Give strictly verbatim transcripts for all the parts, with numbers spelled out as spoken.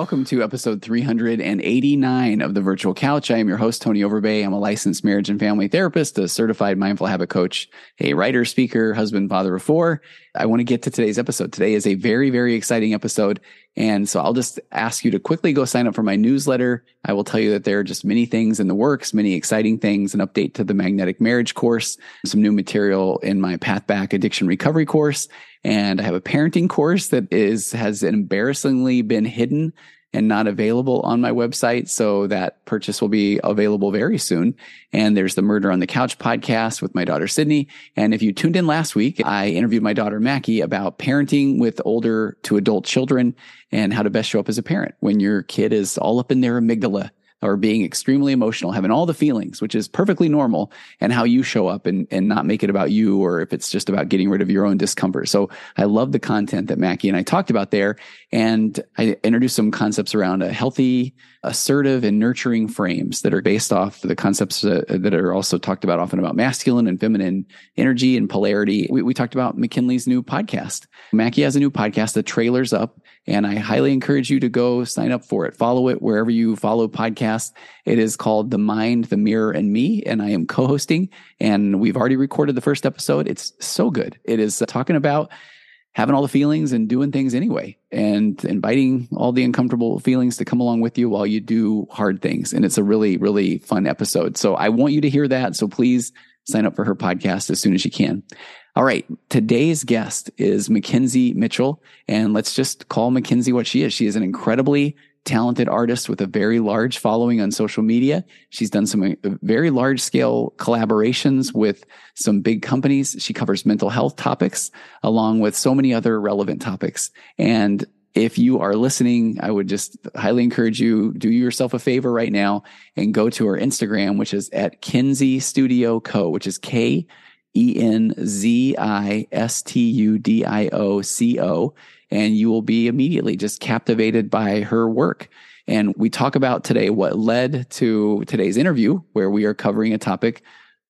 welcome to episode three hundred eighty-nine of The Virtual Couch. I am your host, Tony Overbay. I'm a licensed marriage and family therapist, a certified mindful habit coach, a writer, speaker, husband, father of four. I want to get to today's episode. Today is a very, very exciting episode. And so I'll just ask you to quickly go sign up for my newsletter. I will tell you that there are just many things in the works, many exciting things, an update to the Magnetic Marriage course, some new material in my Path Back Addiction Recovery course. And I have a parenting course that is has embarrassingly been hidden and not available on my website. So that purchase will be available very soon. And there's the Murder on the Couch podcast with my daughter, Sydney. And if you tuned in last week, I interviewed my daughter, Mackie, about parenting with older to adult children and how to best show up as a parent when your kid is all up in their amygdala or being extremely emotional, having all the feelings, which is perfectly normal, and how you show up and, and not make it about you, or if it's just about getting rid of your own discomfort. So I love the content that Mackie and I talked about there. And I introduced some concepts around a healthy, assertive, and nurturing frames that are based off the concepts that are also talked about often about masculine and feminine energy and polarity. We, we talked about McKinley's new podcast. Mackie has a new podcast, the trailer's up, and I highly encourage you to go sign up for it. Follow it wherever you follow podcasts. It is called The Mind, The Mirror, and Me, and I am co-hosting. And we've already recorded the first episode. It's so good. It is talking about having all the feelings and doing things anyway, and inviting all the uncomfortable feelings to come along with you while you do hard things. And it's a really, really fun episode. So I want you to hear that. So please sign up for her podcast as soon as you can. All right. Today's guest is Mikenzi Mitchell, and let's just call Mikenzi what she is. She is an incredibly talented artist with a very large following on social media. She's done some very large scale collaborations with some big companies. She covers mental health topics along with so many other relevant topics. And if you are listening, I would just highly encourage you, do yourself a favor right now and go to her Instagram, which is at Kenzi Studio Co, which is K E N Z I S T U D I O C O. And you will be immediately just captivated by her work. And we talk about today what led to today's interview, where we are covering a topic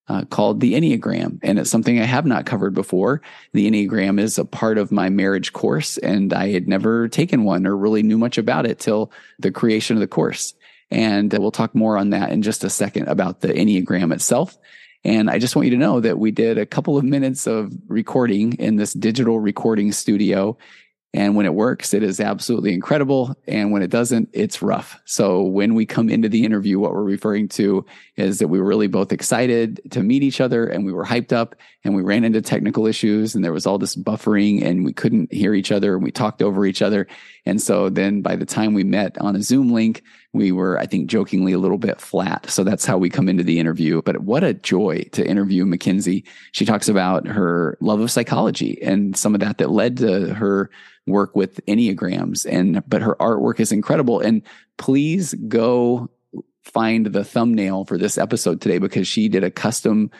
uh, called the Enneagram. And it's something I have not covered before. The Enneagram is a part of my marriage course, and I had never taken one or really knew much about it till the creation of the course. And we'll talk more on that in just a second about the Enneagram itself. And I just want you to know that we did a couple of minutes of recording in this digital recording studio. And when it works, it is absolutely incredible. And when it doesn't, it's rough. So when we come into the interview, what we're referring to is that we were really both excited to meet each other, and we were hyped up, and we ran into technical issues, and there was all this buffering, and we couldn't hear each other, and we talked over each other. And so then by the time we met on a Zoom link, we were, I think, jokingly a little bit flat. So that's how we come into the interview. But what a joy to interview Mikenzi. She talks about her love of psychology and some of that that led to her work with Enneagrams. And but her artwork is incredible. And please go find the thumbnail for this episode today, because she did a custom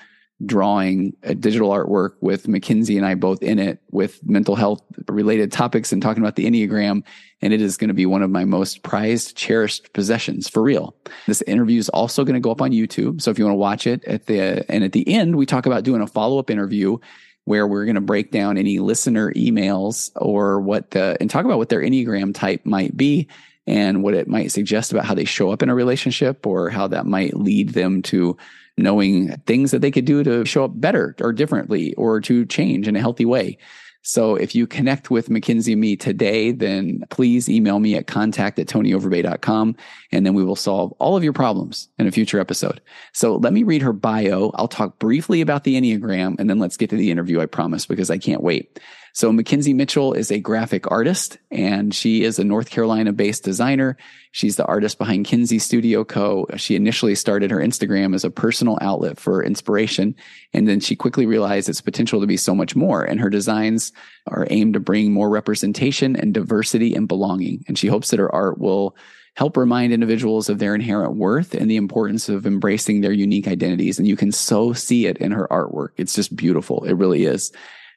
drawing, a digital artwork with Mikenzi and I both in it, with mental health related topics and talking about the Enneagram. And it is going to be one of my most prized, cherished possessions, for real. This interview is also going to go up on YouTube. So if you want to watch it at the, and at the end, we talk about doing a follow-up interview where we're going to break down any listener emails or what the, and talk about what their Enneagram type might be and what it might suggest about how they show up in a relationship, or how that might lead them to knowing things that they could do to show up better or differently, or to change in a healthy way. So if you connect with Mikenzi and me today, then please email me at contact at tonyoverbay.com, and then we will solve all of your problems in a future episode. So let me read her bio. I'll talk briefly about the Enneagram, and then let's get to the interview, I promise, because I can't wait. So Mikenzi Mitchell is a graphic artist, and she is a North Carolina-based designer. She's the artist behind Kenzi Studio Co. She initially started her Instagram as a personal outlet for inspiration, and then she quickly realized its potential to be so much more. And her designs are aimed to bring more representation and diversity and belonging. And she hopes that her art will help remind individuals of their inherent worth and the importance of embracing their unique identities. And you can so see it in her artwork. It's just beautiful. It really is.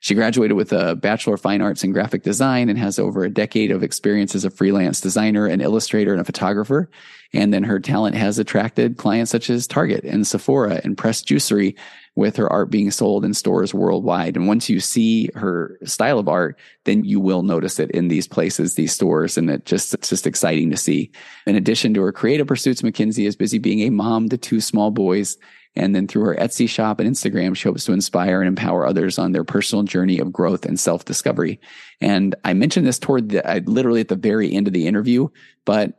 She graduated with a Bachelor of Fine Arts in Graphic Design and has over a decade of experience as a freelance designer, an illustrator, and a photographer. And then her talent has attracted clients such as Target and Sephora and Press Juicery, with her art being sold in stores worldwide. And once you see her style of art, then you will notice it in these places, these stores, and it just, it's just exciting to see. In addition to her creative pursuits, Mikenzi is busy being a mom to two small boys. And then through her Etsy shop and Instagram, she hopes to inspire and empower others on their personal journey of growth and self-discovery. And I mentioned this toward the, I literally at the very end of the interview, but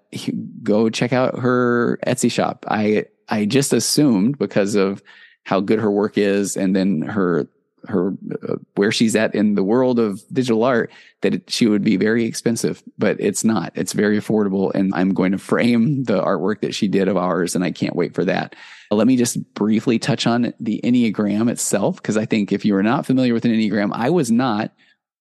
go check out her Etsy shop. I, I just assumed because of how good her work is, and then her her uh, where she's at in the world of digital art, that it, she would be very expensive, but it's not. It's very affordable, and I'm going to frame the artwork that she did of ours, and I can't wait for that. Let me just briefly touch on the Enneagram itself, because I think if you are not familiar with an Enneagram, I was not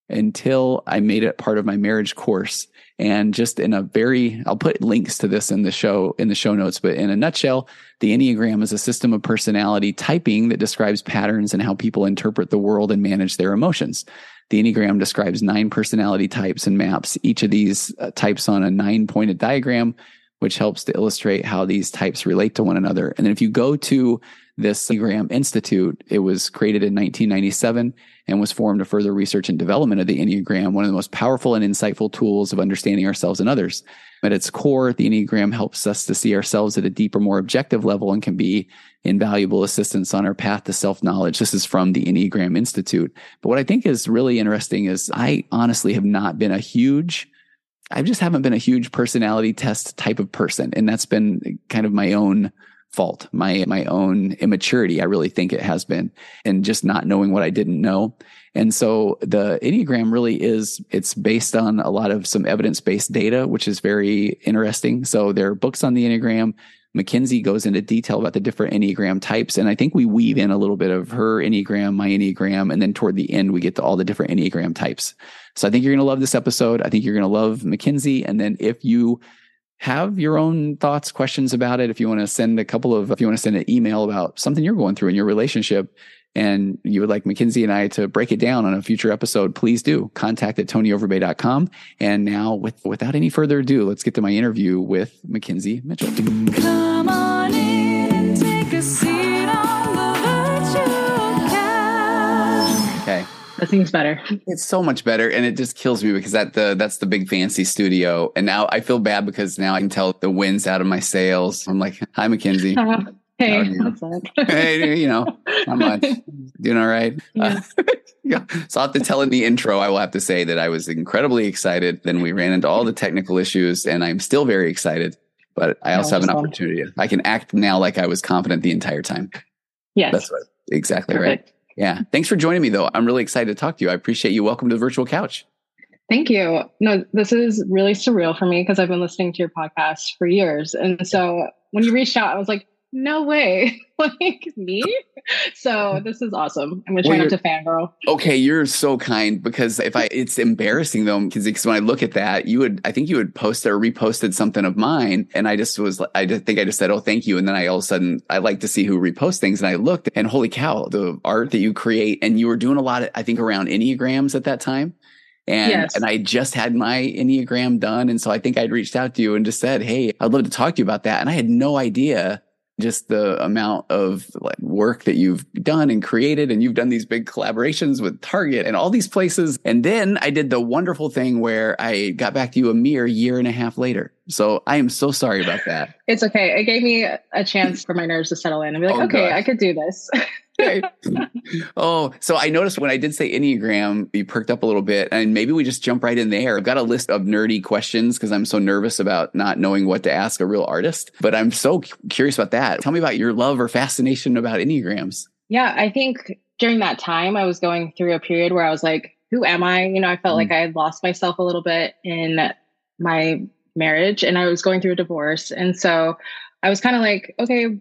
until I made it part of my marriage course. And just in a very, I'll put links to this in the show, in the show notes, but in a nutshell, the Enneagram is a system of personality typing that describes patterns and how people interpret the world and manage their emotions. The Enneagram describes nine personality types and maps each of these types on a nine-pointed diagram, which helps to illustrate how these types relate to one another. And then if you go to this Enneagram Institute, it was created in nineteen ninety-seven and was formed to further research and development of the Enneagram, one of the most powerful and insightful tools of understanding ourselves and others. At its core, the Enneagram helps us to see ourselves at a deeper, more objective level and can be invaluable assistance on our path to self-knowledge. This is from the Enneagram Institute. But what I think is really interesting is I honestly have not been a huge I just haven't been a huge personality test type of person, and that's been kind of my own fault, my my own immaturity. I really think it has been, and just not knowing what I didn't know. And so the Enneagram really is, it's based on a lot of some evidence-based data, which is very interesting. So there are books on the Enneagram. Mikenzi goes into detail about the different Enneagram types, and I think we weave in a little bit of her Enneagram, my Enneagram, and then toward the end, we get to all the different Enneagram types. So I think you're going to love this episode. I think you're going to love Mikenzi. And then if you have your own thoughts, questions about it, if you want to send a couple of, if you want to send an email about something you're going through in your relationship, and you would like Mikenzi and I to break it down on a future episode, please do. Contact at tony overbay dot com. And now, with, without any further ado, let's get to my interview with Mikenzi Mitchell. Come on in and take a seat on the virtual couch. Okay. That seems better. It's so much better. And it just kills me because that the that's the big fancy studio. And now I feel bad because now I can tell the wind's out of my sails. I'm like, hi, Mikenzi. Uh-huh. Hey, you? What's up? Hey, you know, not much. Doing all right. Yeah. Uh, yeah. So I'll have to tell in the intro, I will have to say that I was incredibly excited. Then we ran into all the technical issues, and I'm still very excited. But I also I have an opportunity. I can act now like I was confident the entire time. Yes. That's right. Exactly. Perfect. Right. Yeah. Thanks for joining me, though. I'm really excited to talk to you. I appreciate you. Welcome to the virtual couch. Thank you. No, this is really surreal for me because I've been listening to your podcast for years. And so when you reached out, I was like, no way. Like me? So this is awesome. I'm going to try well, not to fangirl. Okay. You're so kind, because if I, it's embarrassing though, because when I look at that, you would, I think you would post or reposted something of mine. And I just was, I just think I just said, oh, thank you. And then I all of a sudden, I like to see who reposts things. And I looked and holy cow, the art that you create, and you were doing a lot of, I think around Enneagrams at that time. And yes. And I just had my Enneagram done. And so I think I'd reached out to you and just said, hey, I'd love to talk to you about that. And I had no idea just the amount of like work that you've done and created, and you've done these big collaborations with Target and all these places. And then I did the wonderful thing where I got back to you a mere year and a half later. So I am so sorry about that. It's okay. It gave me a chance for my nerves to settle in and be like, oh, okay, gosh. I could do this. Okay. Oh, so I noticed when I did say Enneagram, you perked up a little bit, and maybe we just jump right in there. I've got a list of nerdy questions because I'm so nervous about not knowing what to ask a real artist, but I'm so curious about that. Tell me about your love or fascination about Enneagrams. Yeah, I think during that time, I was going through a period where I was like, who am I? You know, I felt mm-hmm. like I had lost myself a little bit in my marriage, and I was going through a divorce. And so I was kind of like, okay,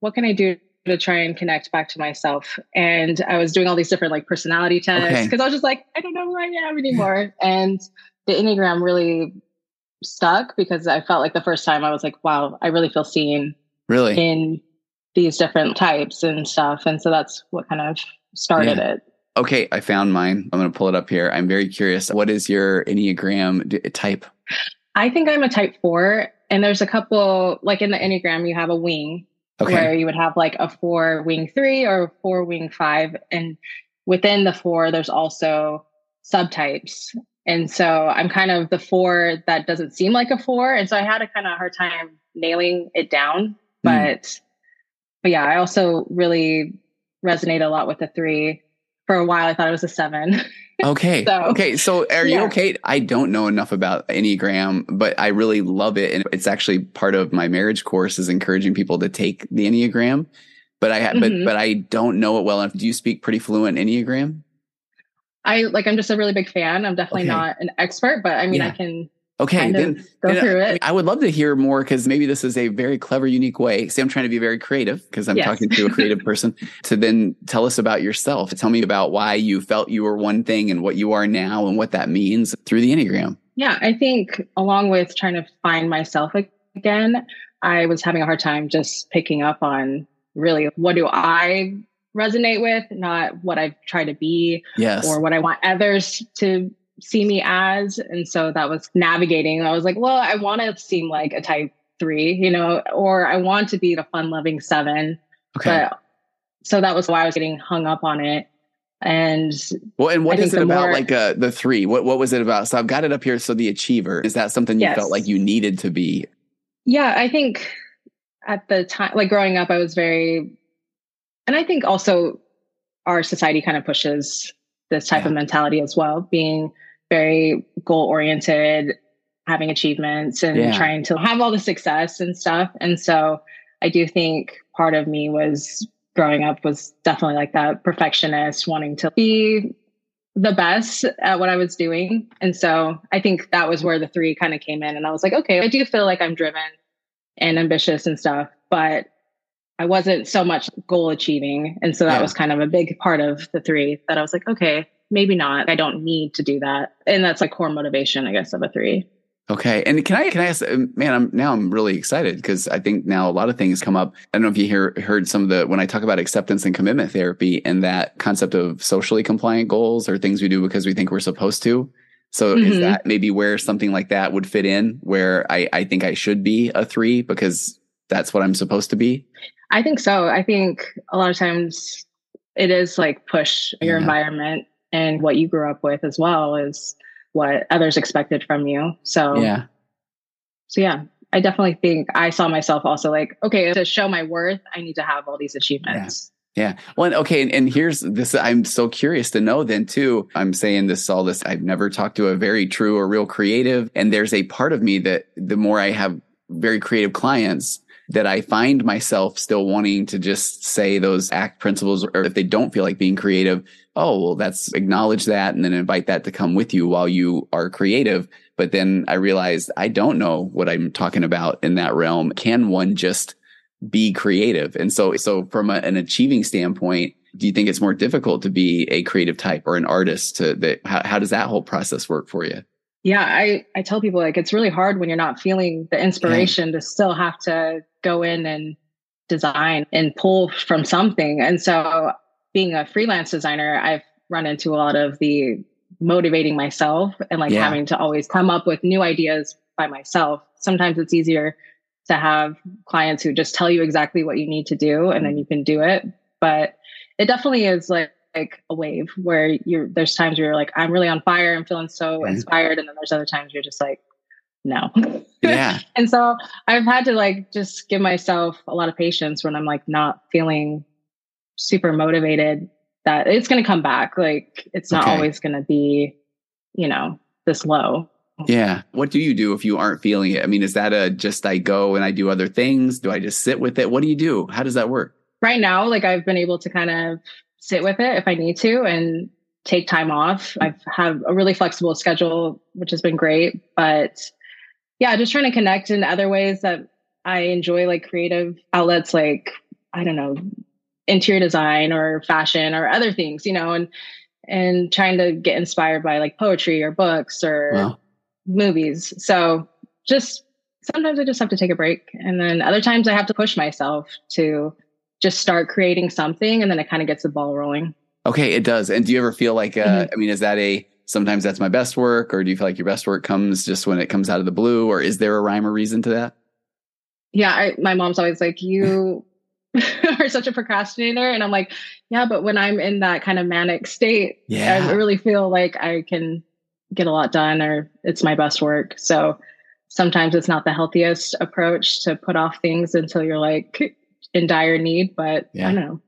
what can I do to try and connect back to myself? And I was doing all these different like personality tests because okay. I was just like, I don't know who I am anymore. And the Enneagram really stuck because I felt like the first time I was like, wow, I really feel seen really in these different types and stuff. And so that's what kind of started yeah. it. Okay, I found mine. I'm going to pull it up here. I'm very curious. What is your Enneagram type? I think I'm a type four. And there's a couple, like in the Enneagram, you have a wing okay. where you would have like a four wing three or a four wing five. And within the four, there's also subtypes. And so I'm kind of the four that doesn't seem like a four. And so I had a kind of hard time nailing it down. But, mm. but yeah, I also really resonate a lot with the three. For a while, I thought it was a seven. Okay. so, okay. So are yeah. you okay? I don't know enough about Enneagram, but I really love it. And it's actually part of my marriage course is encouraging people to take the Enneagram. But I, mm-hmm. but, but I don't know it well enough. Do you speak pretty fluent Enneagram? I like, I'm just a really big fan. I'm definitely okay. not an expert, but I mean, yeah. I can okay, kind then, of go then through it. I would love to hear more because maybe this is a very clever, unique way. See, I'm trying to be very creative because I'm yes. talking to a creative person to then tell us about yourself. Tell me about why you felt you were one thing and what you are now and what that means through the Enneagram. Yeah, I think along with trying to find myself again, I was having a hard time just picking up on really what do I resonate with, not what I've tried to be yes. or what I want others to see me as. And so that was navigating. I was like, well, I want to seem like a type three, you know, or I want to be the fun loving seven. Okay. But, so that was why I was getting hung up on it. And well, and what is it about more, like uh, the three? What what was it about? So I've got it up here. So the achiever, is that something you yes. felt like you needed to be? Yeah, I think at the time, like growing up, I was very... And I think also our society kind of pushes this type yeah. of mentality as well, being very goal-oriented, having achievements and yeah. trying to have all the success and stuff. And so I do think part of me was growing up was definitely like that perfectionist, wanting to be the best at what I was doing. And so I think that was where the three kind of came in. And I was like, okay, I do feel like I'm driven and ambitious and stuff, but I wasn't so much goal achieving. And so that yeah. was kind of a big part of the three that I was like, okay, maybe not. I don't need to do that. And that's like core motivation, I guess, of a three. Okay. And can I, can I ask, man, I'm now I'm really excited because I think now a lot of things come up. I don't know if you hear, heard some of the, when I talk about acceptance and commitment therapy and that concept of socially compliant goals or things we do because we think we're supposed to. So mm-hmm. is that maybe where something like that would fit in where I, I think I should be a three because that's what I'm supposed to be? I think so. I think a lot of times it is like push your yeah. environment and what you grew up with as well is what others expected from you. So, yeah. So yeah, I definitely think I saw myself also like, okay, to show my worth, I need to have all these achievements. Yeah. Yeah. Well, okay. And, and here's this. I'm so curious to know then too. I'm saying this, all this, I've never talked to a very true or real creative. And there's a part of me that the more I have very creative clients, that I find myself still wanting to just say those ACT principles, or if they don't feel like being creative, oh, well, that's acknowledge that and then invite that to come with you while you are creative. But then I realized I don't know what I'm talking about in that realm. Can one just be creative? And so, so from a, an achieving standpoint, do you think it's more difficult to be a creative type or an artist? To that, how, how does that whole process work for you? Yeah, I, I tell people like it's really hard when you're not feeling the inspiration yeah. to still have to go in and design and pull from something. And so being a freelance designer, I've run into a lot of the motivating myself and like yeah. having to always come up with new ideas by myself. Sometimes it's easier to have clients who just tell you exactly what you need to do and then you can do it. But it definitely is like like a wave where you're, there's times where you're like, I'm really on fire. I'm feeling so inspired. And then there's other times you're just like, no. Yeah. And so I've had to like, just give myself a lot of patience when I'm like, not feeling super motivated that it's going to come back. Like it's not okay. always going to be, you know, this low. Yeah. What do you do if you aren't feeling it? I mean, is that a, just, I go and I do other things. Do I just sit with it? What do you do? How does that work? Right now, like I've been able to kind of sit with it if I need to and take time off. I've have a really flexible schedule, which has been great, but yeah, just trying to connect in other ways that I enjoy, like creative outlets, like, I don't know, interior design or fashion or other things, you know, and, and trying to get inspired by like poetry or books or wow. movies. So just sometimes I just have to take a break. And then other times I have to push myself to just start creating something and then it kind of gets the ball rolling. Okay, it does. And do you ever feel like, uh, mm-hmm. I mean, is that a, sometimes that's my best work, or do you feel like your best work comes just when it comes out of the blue, or is there a rhyme or reason to that? Yeah. I, my mom's always like, you are such a procrastinator. And I'm like, yeah, but when I'm in that kind of manic state, yeah. I really feel like I can get a lot done, or it's my best work. So sometimes it's not the healthiest approach to put off things until you're like in dire need, but yeah. I don't know.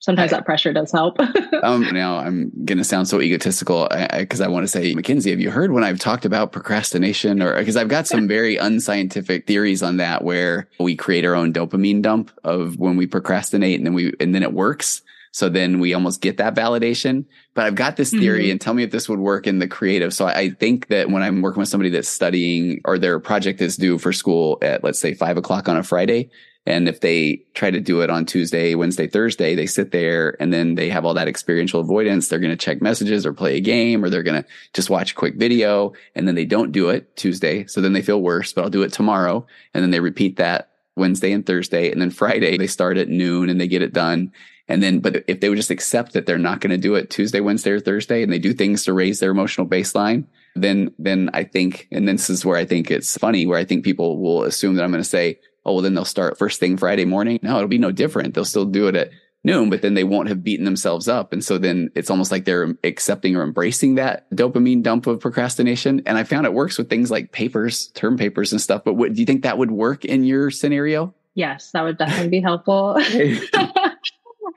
Sometimes I, that pressure does help. um, now I'm going to sound so egotistical because I, I, I want to say, Mikenzi, have you heard when I've talked about procrastination? Or because I've got some very unscientific theories on that, where we create our own dopamine dump of when we procrastinate, and then we and then it works. So then we almost get that validation. But I've got this theory, mm-hmm. and tell me if this would work in the creative. So I, I think that when I'm working with somebody that's studying, or their project is due for school at, let's say, five o'clock on a Friday, and if they try to do it on Tuesday, Wednesday, Thursday, they sit there and then they have all that experiential avoidance. They're going to check messages or play a game, or they're going to just watch a quick video, and then they don't do it Tuesday. So then they feel worse, but I'll do it tomorrow. And then they repeat that Wednesday and Thursday. And then Friday, they start at noon and they get it done. And then, but if they would just accept that they're not going to do it Tuesday, Wednesday, or Thursday, and they do things to raise their emotional baseline, then, then I think, and this is where I think it's funny, where I think people will assume that I'm going to say, oh, well, then they'll start first thing Friday morning. No, it'll be no different. They'll still do it at noon, but then they won't have beaten themselves up. And so then it's almost like they're accepting or embracing that dopamine dump of procrastination. And I found it works with things like papers, term papers and stuff. But what, do you think that would work in your scenario? Yes, that would definitely be helpful.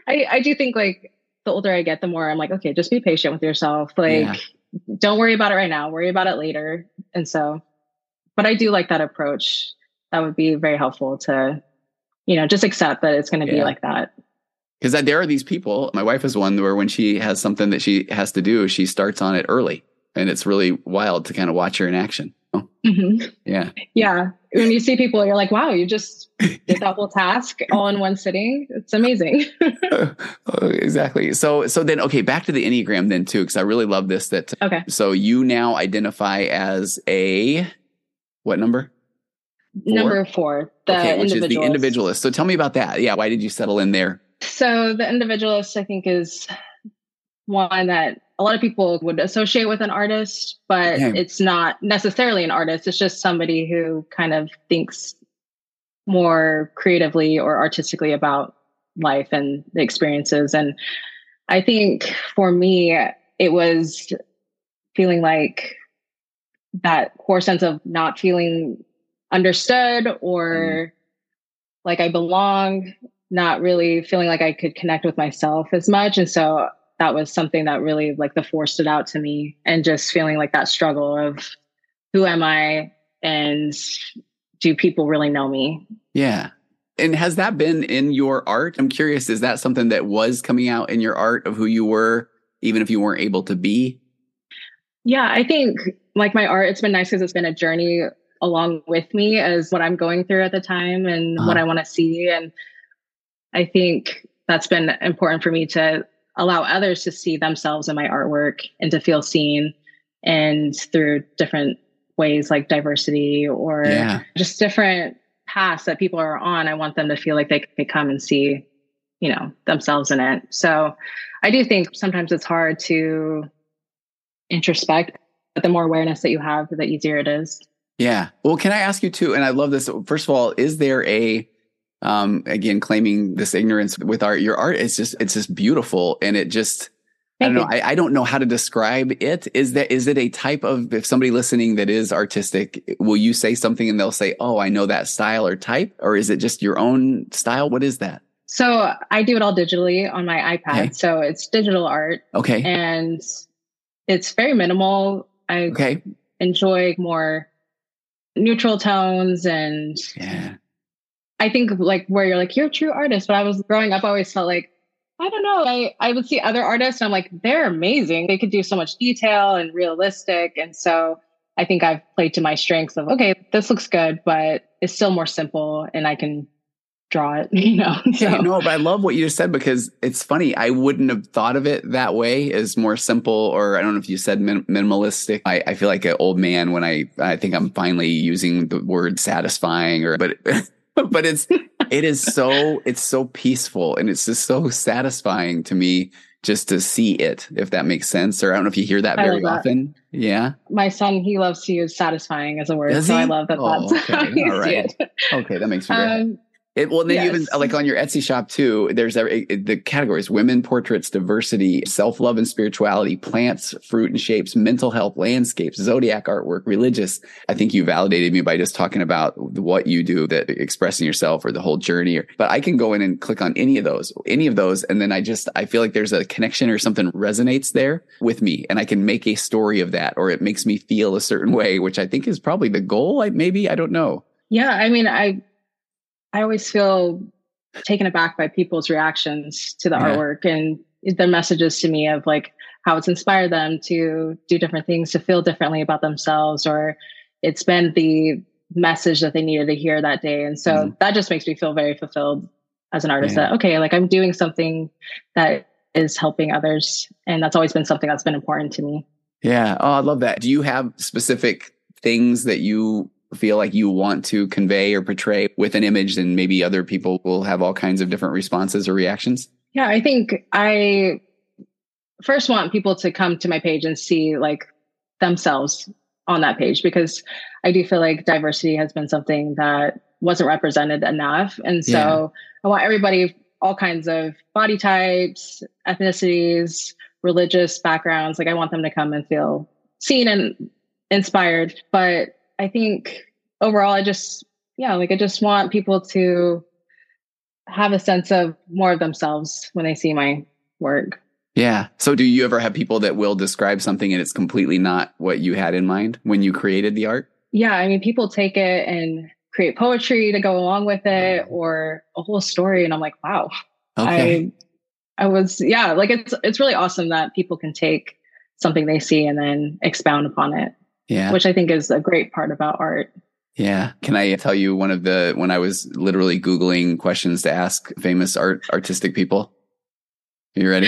I, I do think like the older I get, the more I'm like, okay, just be patient with yourself. Like, yeah. Don't worry about it right now. Worry about it later. And so, but I do like that approach. That would be very helpful to, you know, just accept that it's going to yeah. be like that. Because there are these people, my wife is one where when she has something that she has to do, she starts on it early. And it's really wild to kind of watch her in action. Mm-hmm. Yeah. Yeah. When you see people, you're like, wow, you just did that whole task all in one sitting. It's amazing. uh, oh, exactly. So, so then, okay, back to the Enneagram then too, because I really love this. That okay. So you now identify as a, what number? Four? Number four, the okay, which is the individualist. So tell me about that. Yeah. Why did you settle in there? So the individualist, I think, is one that a lot of people would associate with an artist, but yeah. it's not necessarily an artist. It's just somebody who kind of thinks more creatively or artistically about life and the experiences. And I think for me, it was feeling like that core sense of not feeling understood or mm. like I belong, not really feeling like I could connect with myself as much. And so that was something that really like the four stood out to me, and just feeling like that struggle of who am I and do people really know me? Yeah. And has that been in your art? I'm curious, is that something that was coming out in your art of who you were, even if you weren't able to be? Yeah, I think like my art, it's been nice because it's been a journey along with me as what I'm going through at the time and uh-huh. what I want to see. And I think that's been important for me to allow others to see themselves in my artwork and to feel seen, and through different ways like diversity or yeah. just different paths that people are on. I want them to feel like they could come and see, you know, themselves in it. So I do think sometimes it's hard to introspect, but the more awareness that you have, the easier it is. Yeah. Well, can I ask you too, and I love this. First of all, is there a, Um, again, claiming this ignorance with art, your art is just, it's just beautiful. And it just, Thank I don't know, I, I don't know how to describe it. Is that, is it a type of, if somebody listening that is artistic, will you say something and they'll say, oh, I know that style or type, or is it just your own style? What is that? So I do it all digitally on my iPad. Okay. So it's digital art. Okay. And it's very minimal. I okay. enjoy more neutral tones and yeah. I think like where you're like, you're a true artist. But I was growing up, I always felt like, I don't know. I, I would see other artists and I'm like, they're amazing. They could do so much detail and realistic. And so I think I've played to my strengths of, okay, this looks good, but it's still more simple and I can draw it, you know? So. Yeah, no, but I love what you just said, because it's funny. I wouldn't have thought of it that way, as more simple, or I don't know if you said min- minimalistic. I, I feel like an old man when I, I think I'm finally using the word satisfying or, but but it's, it is so, it's so peaceful, and it's just so satisfying to me just to see it, if that makes sense. Or I don't know if you hear that I very that. often. Yeah. My son, he loves to use satisfying as a word. So I love that. Oh, that's okay. How you All right. see it. Okay. That makes me very um, It, well, then yes. even like on your Etsy shop too, there's every, the categories: women, portraits, diversity, self-love and spirituality, plants, fruit and shapes, mental health, landscapes, zodiac artwork, religious. I think you validated me by just talking about what you do, that expressing yourself or the whole journey. Or, but I can go in and click on any of those, any of those. And then I just, I feel like there's a connection or something resonates there with me, and I can make a story of that, or it makes me feel a certain way, which I think is probably the goal. I, maybe, I don't know. Yeah. I mean, I, I always feel taken aback by people's reactions to the yeah. artwork and their messages to me of like how it's inspired them to do different things, to feel differently about themselves, or it's been the message that they needed to hear that day. And so mm-hmm. that just makes me feel very fulfilled as an artist yeah. that, okay, like I'm doing something that is helping others. And that's always been something that's been important to me. Yeah. Oh, I love that. Do you have specific things that you feel like you want to convey or portray with an image, and maybe other people will have all kinds of different responses or reactions? Yeah, I think I first want people to come to my page and see like themselves on that page, because I do feel like diversity has been something that wasn't represented enough. And so yeah. I want everybody, all kinds of body types, ethnicities, religious backgrounds. Like I want them to come and feel seen and inspired. But I think overall, I just, yeah, like I just want people to have a sense of more of themselves when they see my work. Yeah. So do you ever have people that will describe something and it's completely not what you had in mind when you created the art? Yeah. I mean, people take it and create poetry to go along with it, or a whole story. And I'm like, wow, okay. I, I was, yeah, like it's, it's really awesome that people can take something they see and then expound upon it. Yeah. Which I think is a great part about art. Yeah. Can I tell you one of the, when I was literally Googling questions to ask famous art, artistic people? You ready?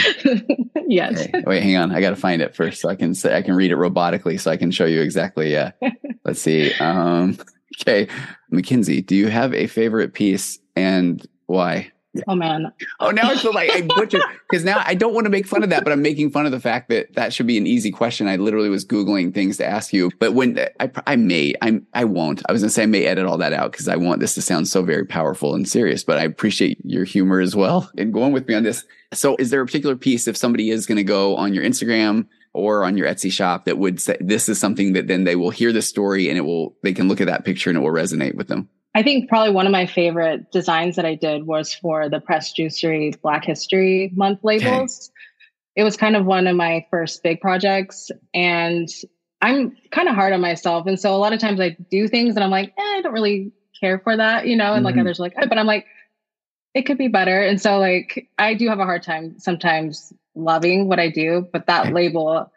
Yes. Okay. Wait, hang on. I got to find it first so I can say, I can read it robotically so I can show you exactly. Yeah. Uh, let's see. Um, okay. Mikenzi, do you have a favorite piece and why? Oh man. Oh, now I feel like I butchered, because now I don't want to make fun of that, but I'm making fun of the fact that that should be an easy question. I literally was Googling things to ask you, but when I, I may, I I won't, I was going to say I may edit all that out because I want this to sound so very powerful and serious, but I appreciate your humor as well and going with me on this. So is there a particular piece, if somebody is going to go on your Instagram or on your Etsy shop, that would say this is something that then they will hear the story and it will, they can look at that picture and it will resonate with them? I think probably one of my favorite designs that I did was for the Press Juicery Black History Month labels. Okay. It was kind of one of my first big projects, and I'm kind of hard on myself. And so a lot of times I do things and I'm like, eh, I don't really care for that, you know, and mm-hmm. like others are like, oh, but I'm like, it could be better. And so like, I do have a hard time sometimes loving what I do, but that okay. label,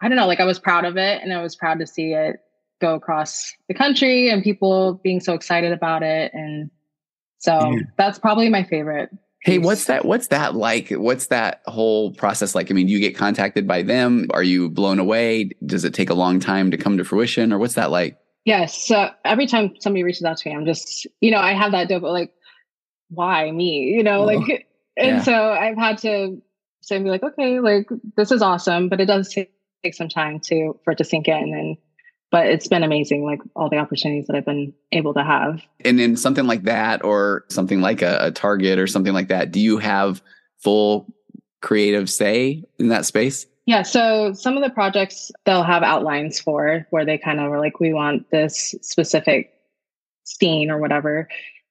I don't know, like I was proud of it and I was proud to see it go across the country and people being so excited about it. And so yeah. that's probably my favorite. Hey, what's that? What's that like? What's that whole process like? I mean, do you get contacted by them? Are you blown away? Does it take a long time to come to fruition, or what's that like? Yes. Yeah, so every time somebody reaches out to me, I'm just, you know, I have that dope, like, why me? You know, oh, like, and yeah. so I've had to say, so be like, okay, like this is awesome, but it does take, take some time to, for it to sink in. And but it's been amazing, like all the opportunities that I've been able to have. And in something like that, or something like a, a Target or something like that, do you have full creative say in that space? Yeah. So some of the projects they'll have outlines for, where they kind of are like, we want this specific scene or whatever.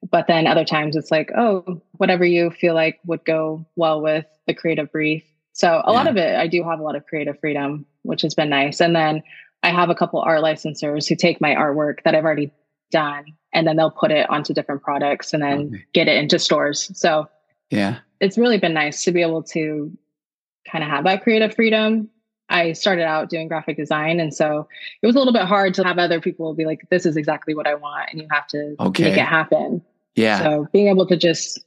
But then other times it's like, oh, whatever you feel like would go well with the creative brief. So a yeah. lot of it, I do have a lot of creative freedom, which has been nice. And then I have a couple art licensors who take my artwork that I've already done, and then they'll put it onto different products and then okay. get it into stores. So yeah, it's really been nice to be able to kind of have that creative freedom. I started out doing graphic design, and so it was a little bit hard to have other people be like, this is exactly what I want, and you have to okay. make it happen. Yeah. So being able to just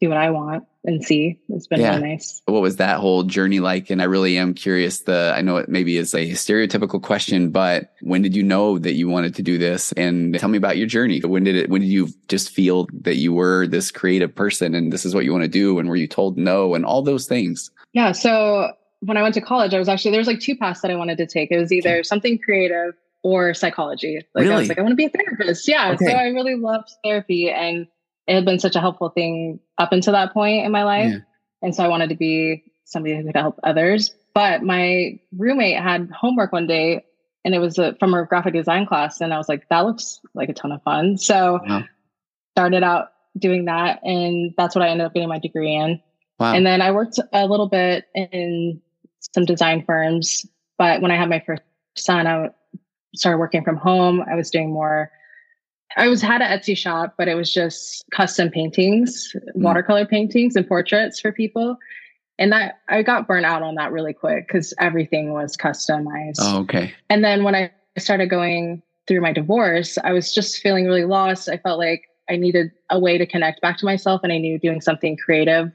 do what I want and see, it's been yeah. really nice. What was that whole journey like? And I really am curious, the, I know it maybe is a stereotypical question, but when did you know that you wanted to do this? And tell me about your journey. When did it, when did you just feel that you were this creative person and this is what you want to do? And were you told no and all those things? Yeah. So when I went to college, I was actually, there's like two paths that I wanted to take. It was either okay. something creative or psychology. Like really? I was like, I want to be a therapist. Yeah. Okay. So I really loved therapy, and it had been such a helpful thing up until that point in my life. Yeah. And so I wanted to be somebody who could help others. But my roommate had homework one day, and it was a, from her graphic design class. And I was like, that looks like a ton of fun. So wow. started out doing that. And that's what I ended up getting my degree in. Wow. And then I worked a little bit in some design firms. But when I had my first son, I started working from home. I was doing more. I was had an Etsy shop, but it was just custom paintings, mm-hmm. watercolor paintings and portraits for people. And that I got burnt out on that really quick because everything was customized. Oh, okay. And then when I started going through my divorce, I was just feeling really lost. I felt like I needed a way to connect back to myself, and I knew doing something creative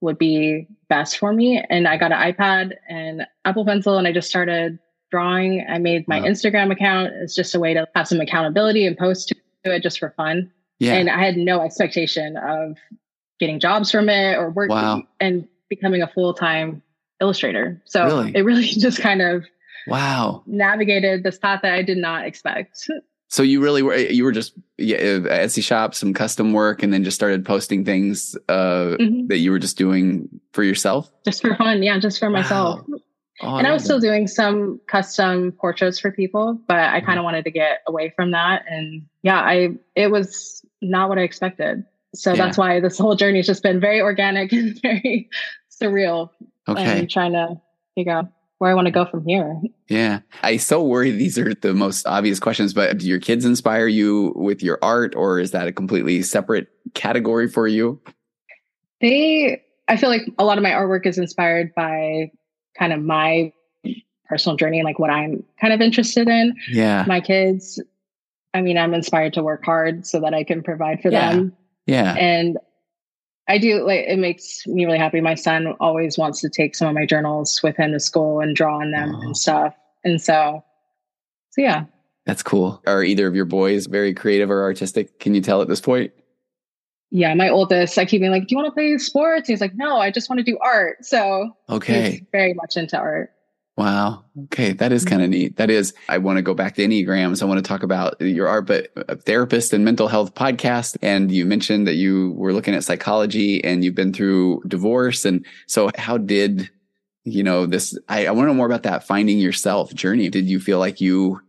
would be best for me. And I got an iPad and Apple Pencil, and I just started drawing. I made my wow. Instagram account. It's just a way to have some accountability and post to it just for fun. Yeah. And I had no expectation of getting jobs from it or working wow. and becoming a full-time illustrator. So really? It really just kind of wow navigated this path that I did not expect. So you really were, you were just yeah, Etsy shop, some custom work, and then just started posting things uh, mm-hmm. that you were just doing for yourself? Just for fun. Yeah. Just for wow. myself. Oh, and I, I was still that. doing some custom portraits for people, but I kind of wow. wanted to get away from that. And yeah, I, it was not what I expected. So yeah. that's why this whole journey has just been very organic and very surreal. Okay. And I'm trying to figure out where I want to go from here. Yeah. I so worry these are the most obvious questions, but do your kids inspire you with your art, or is that a completely separate category for you? They, I feel like a lot of my artwork is inspired by kind of my personal journey and like what I'm kind of interested in. Yeah. My kids, I mean, I'm inspired to work hard so that I can provide for yeah. them. Yeah. And I do, like, it makes me really happy. My son always wants to take some of my journals with him to school and draw on them oh. and stuff. And so, so yeah. That's cool. Are either of your boys very creative or artistic? Can you tell at this point? Yeah. My oldest, I keep being like, do you want to play sports? And he's like, no, I just want to do art. So okay. he's very much into art. Wow. Okay. That is kind of neat. That is, I want to go back to Enneagrams. I want to talk about your art, but a therapist and mental health podcast. And you mentioned that you were looking at psychology and you've been through divorce. And so how did, you know, this, I, I want to know more about that finding yourself journey. Did you feel like you,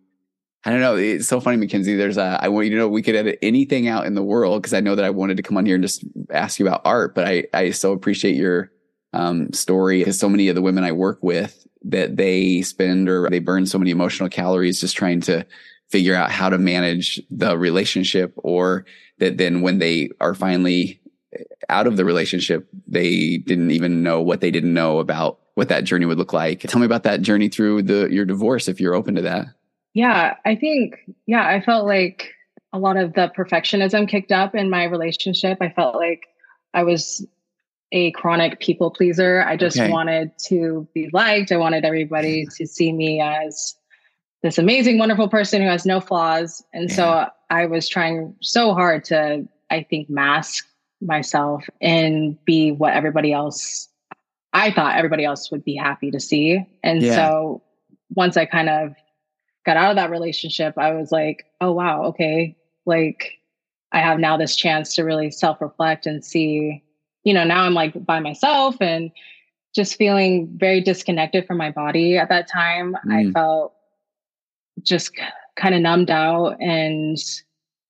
I don't know. It's so funny, Mikenzi. There's a, I want you to know we could edit anything out in the world. Cause I know that I wanted to come on here and just ask you about art, but I, I so appreciate your um, story, because so many of the women I work with, that they spend or they burn so many emotional calories just trying to figure out how to manage the relationship, or that then when they are finally out of the relationship, they didn't even know what they didn't know about what that journey would look like. Tell me about that journey through the your divorce, if you're open to that. Yeah, I think, yeah, I felt like a lot of the perfectionism kicked up in my relationship. I felt like I was a chronic people pleaser. I just okay. wanted to be liked. I wanted everybody to see me as this amazing, wonderful person who has no flaws. And yeah. so I was trying so hard to, I think, mask myself and be what everybody else, I thought everybody else would be happy to see. And yeah. so once I kind of got out of that relationship, I was like, oh, wow, okay. Like I have now this chance to really self-reflect and see, you know, now I'm like by myself and just feeling very disconnected from my body at that time. Mm. I felt just kind of numbed out and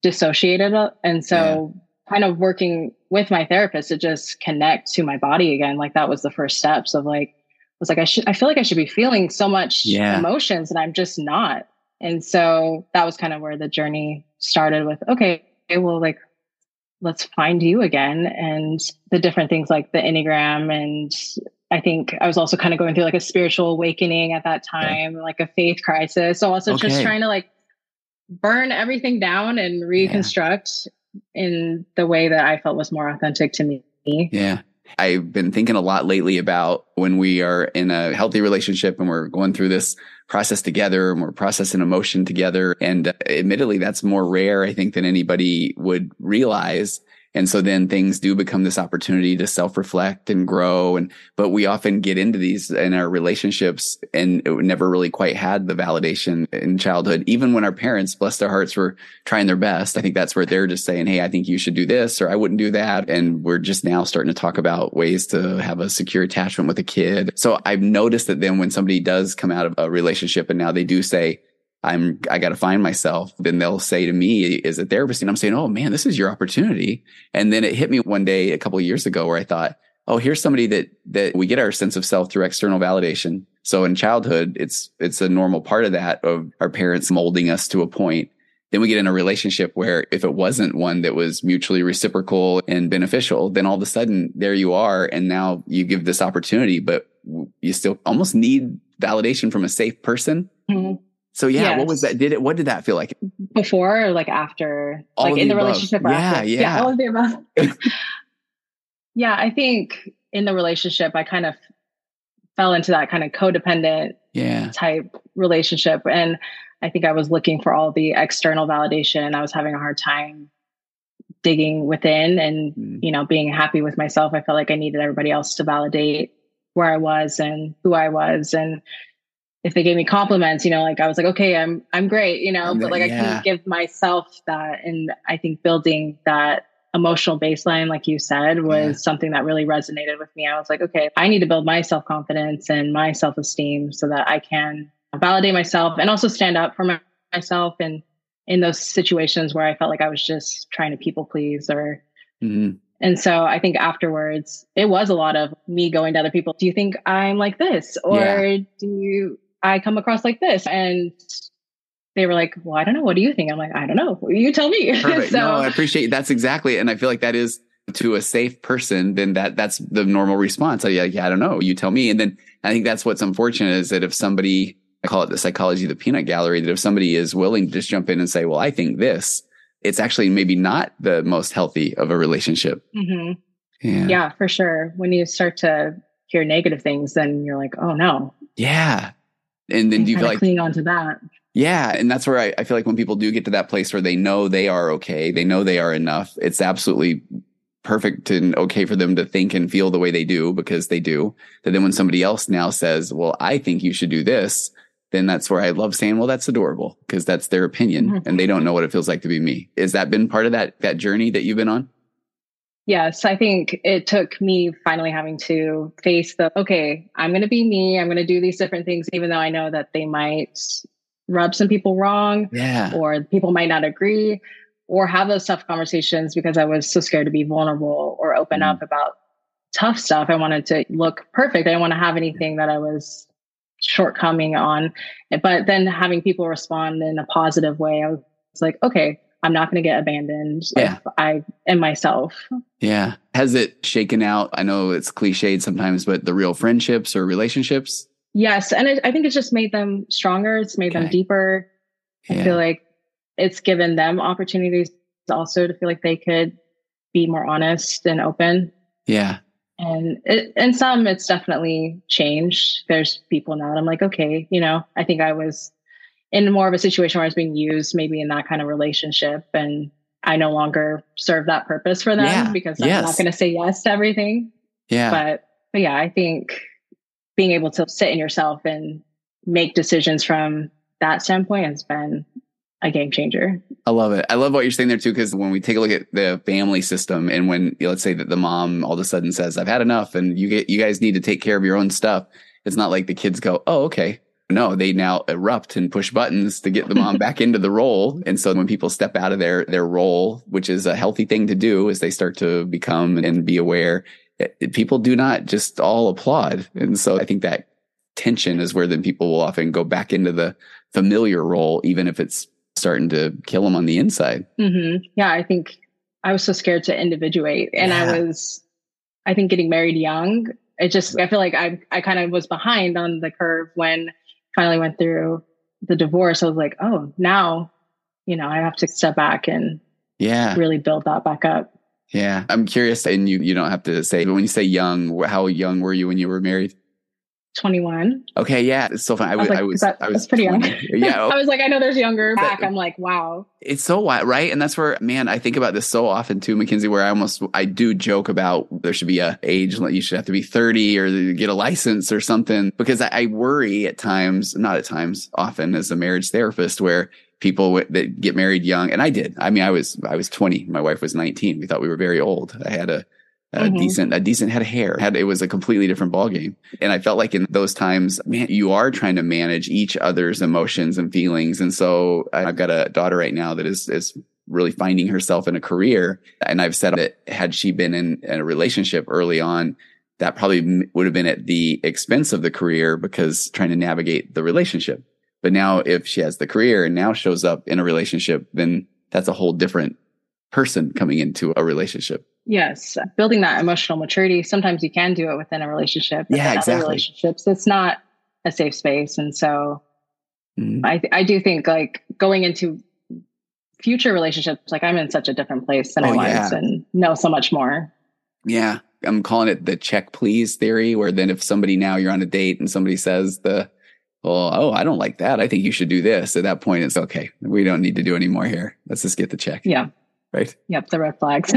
dissociated. And so yeah. kind of working with my therapist to just connect to my body again. Like that was the first steps of like, I was like, I should, I feel like I should be feeling so much yeah. emotions and I'm just not. And so that was kind of where the journey started with, okay, well, like, let's find you again. And the different things like the Enneagram. And I think I was also kind of going through like a spiritual awakening at that time, yeah. like a faith crisis. So also okay. just trying to like burn everything down and reconstruct yeah. in the way that I felt was more authentic to me. Yeah. I've been thinking a lot lately about when we are in a healthy relationship and we're going through this process together and we're processing emotion together. And admittedly, that's more rare, I think, than anybody would realize. And so then things do become this opportunity to self-reflect and grow. And, but we often get into these in our relationships and it never really quite had the validation in childhood. Even when our parents, bless their hearts, were trying their best. I think that's where they're just saying, hey, I think you should do this, or I wouldn't do that. And we're just now starting to talk about ways to have a secure attachment with a kid. So I've noticed that then when somebody does come out of a relationship and now they do say, I'm, I got to find myself, then they'll say to me as a therapist, and I'm saying, oh man, this is your opportunity. And then it hit me one day a couple of years ago where I thought, oh, here's somebody that, that we get our sense of self through external validation. So in childhood, it's, it's a normal part of that, of our parents molding us to a point. Then we get in a relationship where if it wasn't one that was mutually reciprocal and beneficial, then all of a sudden there you are. And now you give this opportunity, but you still almost need validation from a safe person. Mm-hmm. So yeah, yes. What was that? Did it, what did that feel like? Before or like after? All like in the, the relationship? Or yeah, after? yeah. Yeah, all of the above. Yeah, I think in the relationship, I kind of fell into that kind of codependent yeah. type relationship. And I think I was looking for all the external validation. I was having a hard time digging within and, mm. you know, being happy with myself. I felt like I needed everybody else to validate where I was and who I was. And if they gave me compliments, you know, like I was like, okay, I'm, I'm great, you know, but like yeah. I couldn't give myself that. And I think building that emotional baseline, like you said, was yeah. something that really resonated with me. I was like, okay, I need to build my self-confidence and my self-esteem so that I can validate myself and also stand up for my, myself. And in those situations where I felt like I was just trying to people please or, mm-hmm. And so I think afterwards it was a lot of me going to other people. Do you think I'm like this? Or yeah. do you, I come across like this? And they were like, well, I don't know. What do you think? I'm like, I don't know. You tell me. Perfect. So, no, I appreciate it. That's exactly. And I feel like that is to a safe person, then that that's the normal response. I, yeah, I don't know. You tell me. And then I think that's what's unfortunate is that if somebody, I call it the psychology of the peanut gallery, that if somebody is willing to just jump in and say, well, I think this, it's actually maybe not the most healthy of a relationship. Mm-hmm. Yeah. yeah, for sure. When you start to hear negative things, then you're like, oh no. Yeah. And then do you feel like clinging onto that? Yeah. And that's where I, I feel like when people do get to that place where they know they are okay, they know they are enough, it's absolutely perfect and okay for them to think and feel the way they do because they do. That then when somebody else now says, well, I think you should do this, then that's where I love saying, well, that's adorable because that's their opinion mm-hmm. and they don't know what it feels like to be me. Has that been part of that that journey that you've been on? Yes, I think it took me finally having to face the, okay, I'm going to be me. I'm going to do these different things, even though I know that they might rub some people wrong yeah. or people might not agree or have those tough conversations because I was so scared to be vulnerable or open mm. up about tough stuff. I wanted to look perfect. I didn't want to have anything that I was shortcoming on. But then having people respond in a positive way, I was like, okay, I'm not going to get abandoned yeah. if I am myself. Yeah. Has it shaken out? I know it's cliched sometimes, but the real friendships or relationships? Yes. And it, I think it's just made them stronger. It's made okay. them deeper. Yeah. I feel like it's given them opportunities also to feel like they could be more honest and open. Yeah. And it, and some it's definitely changed. There's people now that I'm like, okay, you know, I think I was in more of a situation where I was being used maybe in that kind of relationship. And I no longer serve that purpose for them yeah, because I'm yes. not going to say yes to everything. Yeah. But, but yeah, I think being able to sit in yourself and make decisions from that standpoint has been a game changer. I love it. I love what you're saying there too, because when we take a look at the family system and when, you know, let's say that the mom all of a sudden says, I've had enough and you get, you guys need to take care of your own stuff. It's not like the kids go, oh, okay. No, they now erupt and push buttons to get the mom back into the role. And so when people step out of their their role, which is a healthy thing to do as they start to become and be aware, it, people do not just all applaud. And so I think that tension is where then people will often go back into the familiar role, even if it's starting to kill them on the inside. Mm-hmm. Yeah, I think I was so scared to individuate. And yeah. I was, I think, getting married young. It just, I feel like I I kind of was behind on the curve when finally went through the divorce. I was like, oh, now, you know, I have to step back and yeah, really build that back up. Yeah. I'm curious. And you, you don't have to say, but when you say young, how young were you when you were married? twenty-one. Okay, yeah, it's so funny. I, I was, like, I was, that, I was that's pretty young. Yeah, I was like, I know there's younger back. That, I'm like, wow, it's so wild, right? And that's where, man, I think about this so often too, Mikenzi, where I almost I do joke about there should be a age like you should have to be thirty or get a license or something, because I, I worry at times, not at times, often as a marriage therapist, where people that get married young, and I did. I mean, I was I was twenty. My wife was nineteen. We thought we were very old. I had a A mm-hmm. decent, a decent head of hair. Had, it was a completely different ballgame. And I felt like in those times, man, you are trying to manage each other's emotions and feelings. And so I've got a daughter right now that is, is really finding herself in a career. And I've said that had she been in, in a relationship early on, that probably would have been at the expense of the career, because trying to navigate the relationship. But now if she has the career and now shows up in a relationship, then that's a whole different person coming into a relationship. Yes. Building that emotional maturity. Sometimes you can do it within a relationship. But yeah, exactly. Other relationships, it's not a safe space. And so mm-hmm. I th- I do think like going into future relationships, like I'm in such a different place than oh, I was yeah. and know so much more. Yeah. I'm calling it the check please theory, where then if somebody now you're on a date and somebody says the, well, oh, I don't like that. I think you should do this. At that point, it's okay. We don't need to do any more here. Let's just get the check. Yeah. Right. Yep. The red flags.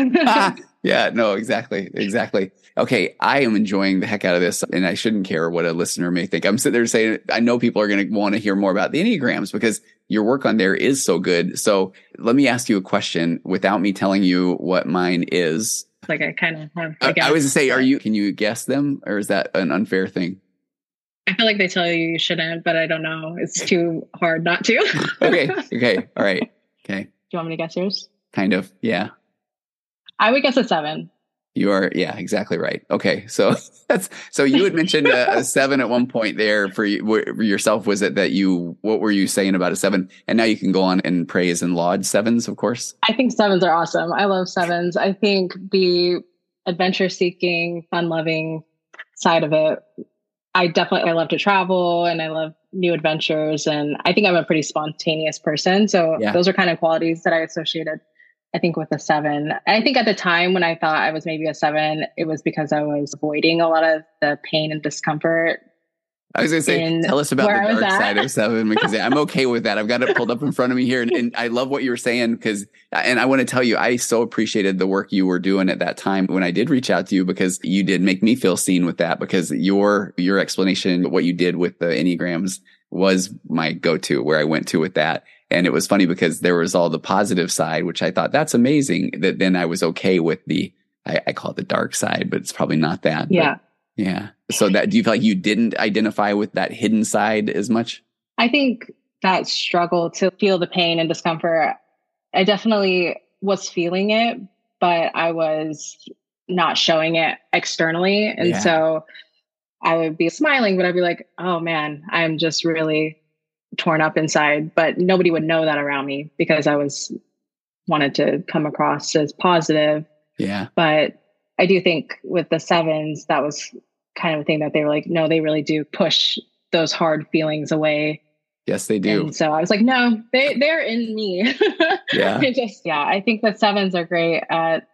Yeah, no, exactly. Exactly. Okay. I am enjoying the heck out of this, and I shouldn't care what a listener may think. I'm sitting there saying, I know people are going to want to hear more about the Enneagrams because your work on there is so good. So let me ask you a question without me telling you what mine is. Like I kind of have, I, I, I was to say, are you, can you guess them, or is that an unfair thing? I feel like they tell you you shouldn't, but I don't know. It's too hard not to. Okay. Okay. All right. Okay. Do you want me to guess yours? Kind of. Yeah. I would guess a seven. You are. Yeah, exactly right. Okay. So that's, so you had mentioned a, a seven at one point there for, you, for yourself. Was it that you, what were you saying about a seven? And now you can go on and praise and laud sevens, of course. I think sevens are awesome. I love sevens. I think the adventure seeking, fun loving side of it. I definitely, I love to travel and I love new adventures. And I think I'm a pretty spontaneous person. So yeah. Those are kind of qualities that I associated, I think, with a seven. I think at the time when I thought I was maybe a seven, it was because I was avoiding a lot of the pain and discomfort. I was going to say, tell us about the dark side of seven, because I'm okay with that. I've got it pulled up in front of me here. And, and I love what you were saying, because, and I want to tell you, I so appreciated the work you were doing at that time when I did reach out to you, because you did make me feel seen with that, because your, your explanation, what you did with the Enneagrams was my go-to, where I went to with that. And it was funny because there was all the positive side, which I thought, that's amazing, that then I was okay with the, I, I call it the dark side, but it's probably not that. Yeah. Yeah. So that, do you feel like you didn't identify with that hidden side as much? I think that struggle to feel the pain and discomfort, I definitely was feeling it, but I was not showing it externally. And yeah. So I would be smiling, but I'd be like, oh man, I'm just really torn up inside, but nobody would know that around me because I was wanted to come across as positive. Yeah. But I do think with the sevens, that was kind of a thing that they were like, no, they really do push those hard feelings away. Yes, they do. And so I was like, no, they, they're in me. Yeah. just, yeah. I think the sevens are great at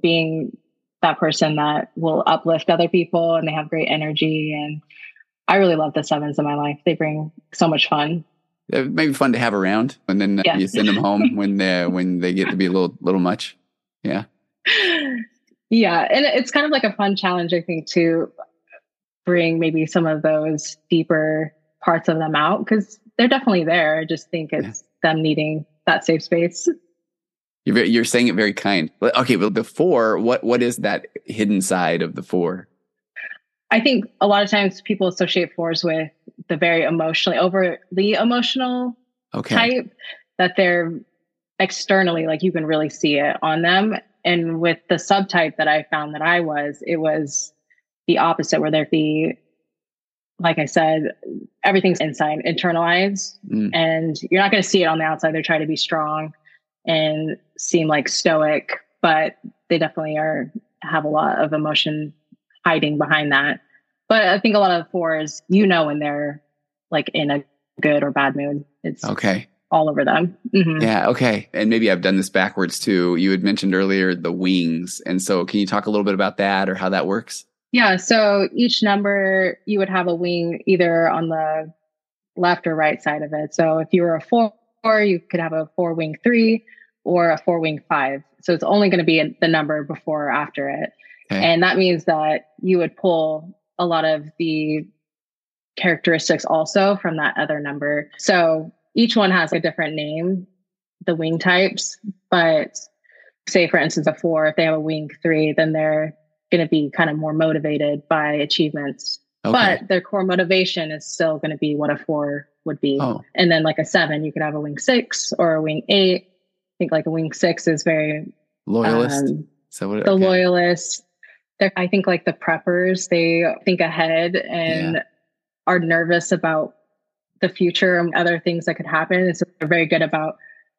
being that person that will uplift other people, and they have great energy, and I really love the sevens in my life. They bring so much fun. It may be fun to have around, and then yeah. you send them home when they when they get to be a little little much. Yeah, yeah, and it's kind of like a fun challenge, I think, to bring maybe some of those deeper parts of them out, because they're definitely there. I just think it's yeah. them needing that safe space. You're very, you're saying it very kind. Okay, but the four, what what is that hidden side of the four? I think a lot of times people associate fours with the very emotionally, overly emotional okay. type, that they're externally, like you can really see it on them. And with the subtype that I found that I was, it was the opposite, where there'd be, like I said, everything's inside, internalized, mm. and you're not going to see it on the outside. They're trying to be strong and seem like stoic, but they definitely are have a lot of emotion hiding behind that. But I think a lot of fours, you know, when they're like in a good or bad mood, it's okay all over them. Mm-hmm. Yeah. Okay. And maybe I've done this backwards too. You had mentioned earlier the wings. And so can you talk a little bit about that or how that works? Yeah. So each number, you would have a wing either on the left or right side of it. So if you were a four, you could have a four wing three or a four wing five. So it's only going to be the number before or after it. Okay. And that means that you would pull a lot of the characteristics also from that other number. So each one has a different name, the wing types, but say, for instance, a four, if they have a wing three, then they're going to be kind of more motivated by achievements. Okay. But their core motivation is still going to be what a four would be. Oh. And then like a seven, you could have a wing six or a wing eight. I think like a wing six is very... Loyalist? Um, so what, the okay. loyalists. I think like the preppers, they think ahead and yeah. are nervous about the future and other things that could happen. And so they're very good about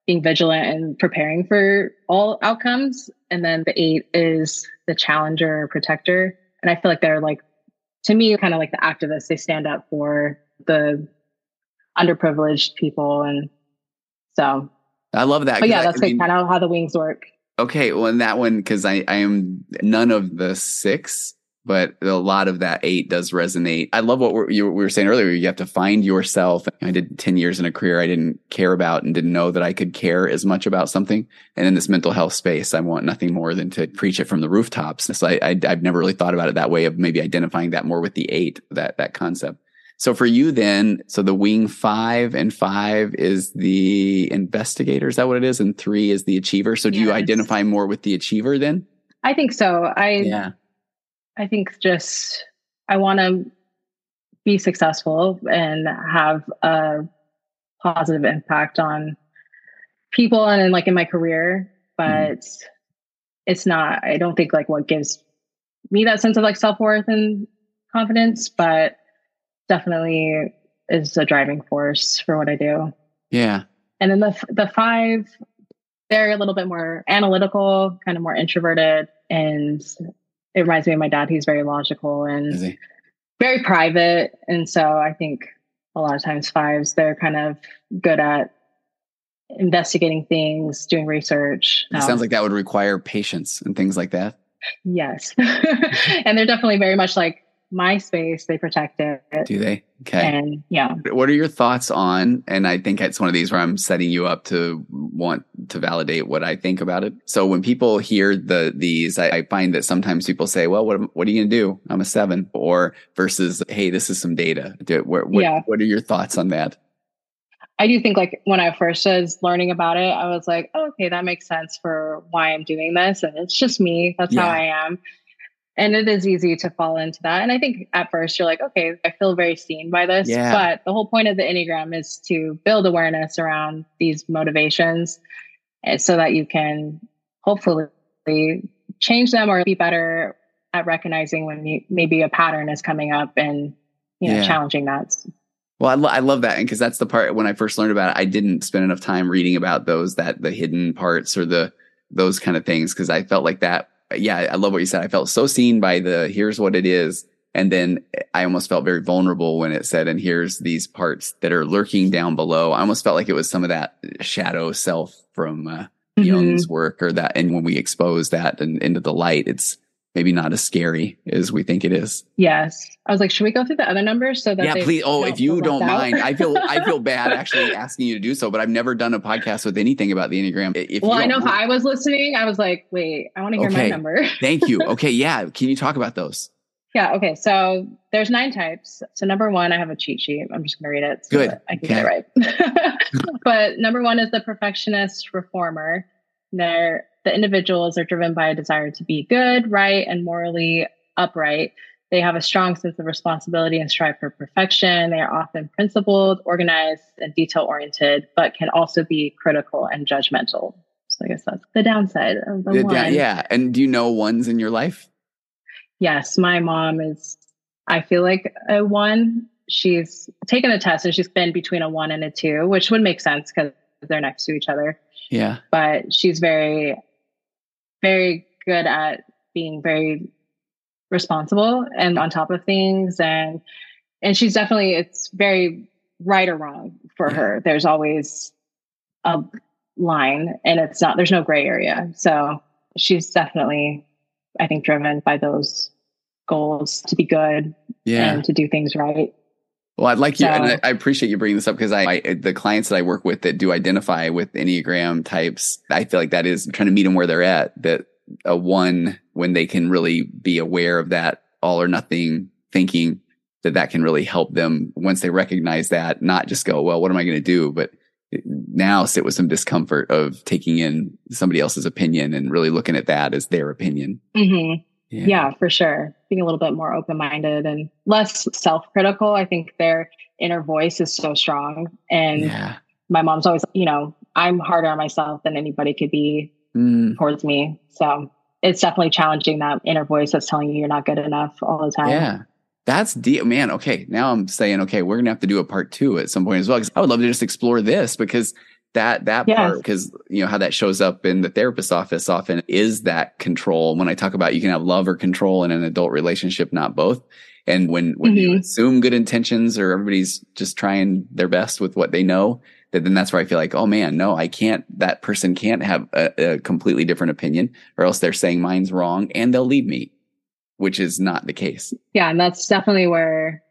being vigilant and preparing for all outcomes. And then the eight is the challenger protector. And I feel like they're like, to me, kind of like the activists, they stand up for the underprivileged people. And so I love that. But yeah, that's I, like I mean, kind of how the wings work. Okay. Well, and that one, because I, I am none of the six, but a lot of that eight does resonate. I love what we're, you, we were saying earlier. You have to find yourself. I did ten years in a career I didn't care about and didn't know that I could care as much about something. And in this mental health space, I want nothing more than to preach it from the rooftops. So I, I, I've never really thought about it that way of maybe identifying that more with the eight, that that concept. So for you then, so the wing five and five is the investigator. Is that what it is? And three is the achiever. So do yes. you identify more with the achiever then? I think so. I yeah. I think just, I want to be successful and have a positive impact on people and in like in my career, but mm. it's not, I don't think like what gives me that sense of like self-worth and confidence, but definitely is a driving force for what I do. Yeah. And then the the five, they're a little bit more analytical, kind of more introverted, and it reminds me of my dad. He's very logical and very private. And so I think a lot of times fives, they're kind of good at investigating things, doing research. It um, sounds like that would require patience and things like that. Yes. And they're definitely very much like my space. They protect it. Do they? Okay. And yeah. What are your thoughts on, and I think it's one of these where I'm setting you up to want to validate what I think about it. So when people hear the these, I, I find that sometimes people say, well, what, what are you going to do? I'm a seven. Or versus, hey, this is some data. What, what, yeah. what are your thoughts on that? I do think like when I first was learning about it, I was like, oh, okay, that makes sense for why I'm doing this. And it's just me. That's yeah. how I am. And it is easy to fall into that. And I think at first you're like, okay, I feel very seen by this. Yeah. But the whole point of the Enneagram is to build awareness around these motivations so that you can hopefully change them or be better at recognizing when you, maybe a pattern is coming up and you know yeah. challenging that. Well, I, lo- I love that. And because that's the part when I first learned about it, I didn't spend enough time reading about those, that the hidden parts or the those kind of things, because I felt like that. Yeah, I love what you said. I felt so seen by the here's what it is. And then I almost felt very vulnerable when it said, and here's these parts that are lurking down below. I almost felt like it was some of that shadow self from uh, mm-hmm. Jung's work or that. And when we expose that and into the light, it's maybe not as scary as we think it is. Yes. I was like, should we go through the other numbers? So that yeah, please. Oh, if you don't mind, I feel I feel bad actually asking you to do so, but I've never done a podcast with anything about the Enneagram. If well, I know if I was listening, I was like, wait, I want to hear okay. my number. Thank you. Okay. Yeah. Can you talk about those? Yeah. Okay. So there's nine types. So number one, I have a cheat sheet. I'm just going to read it. So Good. That I can okay. get it right. But number one is the perfectionist reformer. They're the individuals are driven by a desire to be good, right, and morally upright. They have a strong sense of responsibility and strive for perfection. They are often principled, organized, and detail-oriented, but can also be critical and judgmental. So I guess that's the downside of the, the one. Da- yeah. And do you know ones in your life? Yes. My mom is, I feel like a one. She's taken a test and she's been between a one and a two, which would make sense because they're next to each other. Yeah. But she's very, very good at being very responsible and on top of things. And, and she's definitely, it's very right or wrong for yeah. her. There's always a line and it's not, there's no gray area. So she's definitely, I think, driven by those goals to be good yeah. and to do things right. Well, I'd like you, so, and I appreciate you bringing this up because I, I, the clients that I work with that do identify with Enneagram types, I feel like that is I'm trying to meet them where they're at, that a one, when they can really be aware of that all or nothing thinking, that that can really help them once they recognize that, not just go, well, what am I going to do? But now sit with some discomfort of taking in somebody else's opinion and really looking at that as their opinion. Mm-hmm. Yeah. yeah, for sure. Being a little bit more open-minded and less self-critical. I think their inner voice is so strong. And yeah. my mom's always, you know, I'm harder on myself than anybody could be mm. towards me. So it's definitely challenging that inner voice that's telling you you're not good enough all the time. Yeah. That's deep, man. Okay. Now I'm saying, okay, we're going to have to do a part two at some point as well. Cause I would love to just explore this because that, that yes. part, because you know how that shows up in the therapist's office often is that control. When I talk about, you can have love or control in an adult relationship, not both. And when, when mm-hmm. you assume good intentions or everybody's just trying their best with what they know, that then that's where I feel like, oh man, no, I can't, that person can't have a, a completely different opinion or else they're saying mine's wrong and they'll leave me. Which is not the case. Yeah. And that's definitely where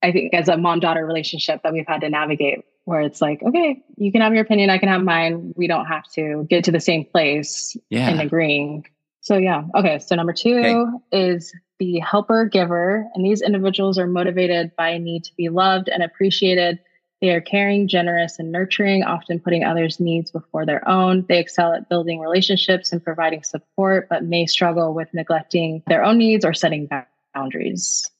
I think as a mom-daughter relationship that we've had to navigate where it's like, okay, you can have your opinion. I can have mine. We don't have to get to the same place yeah. in agreeing. So yeah. Okay. So number two okay. is the helper giver. And these individuals are motivated by a need to be loved and appreciated. They are caring, generous, and nurturing, often putting others' needs before their own. They excel at building relationships and providing support, but may struggle with neglecting their own needs or setting boundaries.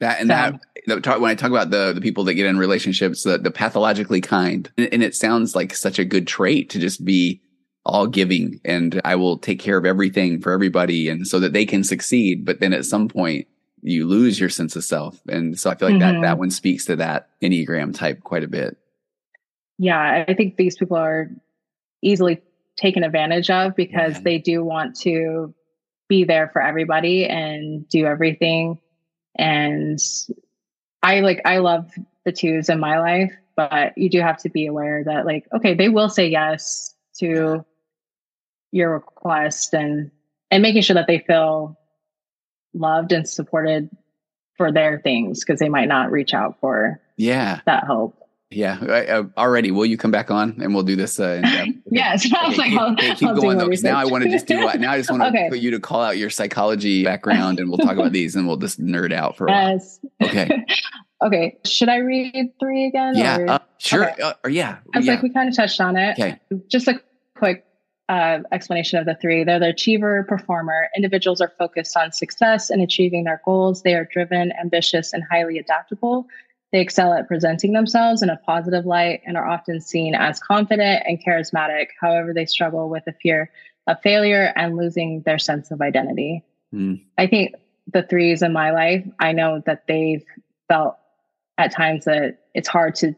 That and so. that, when I talk about the, the people that get in relationships, the, the pathologically kind, and it sounds like such a good trait to just be all giving and I will take care of everything for everybody and so that they can succeed. But then at some point, you lose your sense of self. And so I feel like mm-hmm. that, that one speaks to that Enneagram type quite a bit. Yeah. I think these people are easily taken advantage of because yeah. they do want to be there for everybody and do everything. And I like, I love the twos in my life, but you do have to be aware that like, okay, they will say yes to your request and, and making sure that they feel loved and supported for their things because they might not reach out for yeah that help. Yeah. I, uh, already, will you come back on and we'll do this? Uh, and, uh, yes. Okay, I was like, keep, I'll, okay, keep I'll going though, because now I want to just do what, now I just want to okay. for you to call out your psychology background and we'll talk about these and we'll just nerd out for a while. Yes. Okay. Okay. Should I read three again? Yeah. Or? Uh, sure. Okay. Uh, or yeah. I was yeah. like, we kind of touched on it. Okay. Just a quick Uh, explanation of the three. They're the achiever, performer. Individuals are focused on success and achieving their goals. They are driven, ambitious, and highly adaptable. They excel at presenting themselves in a positive light and are often seen as confident and charismatic. However, they struggle with the fear of failure and losing their sense of identity. Mm. I think the threes in my life, I know that they've felt at times that it's hard to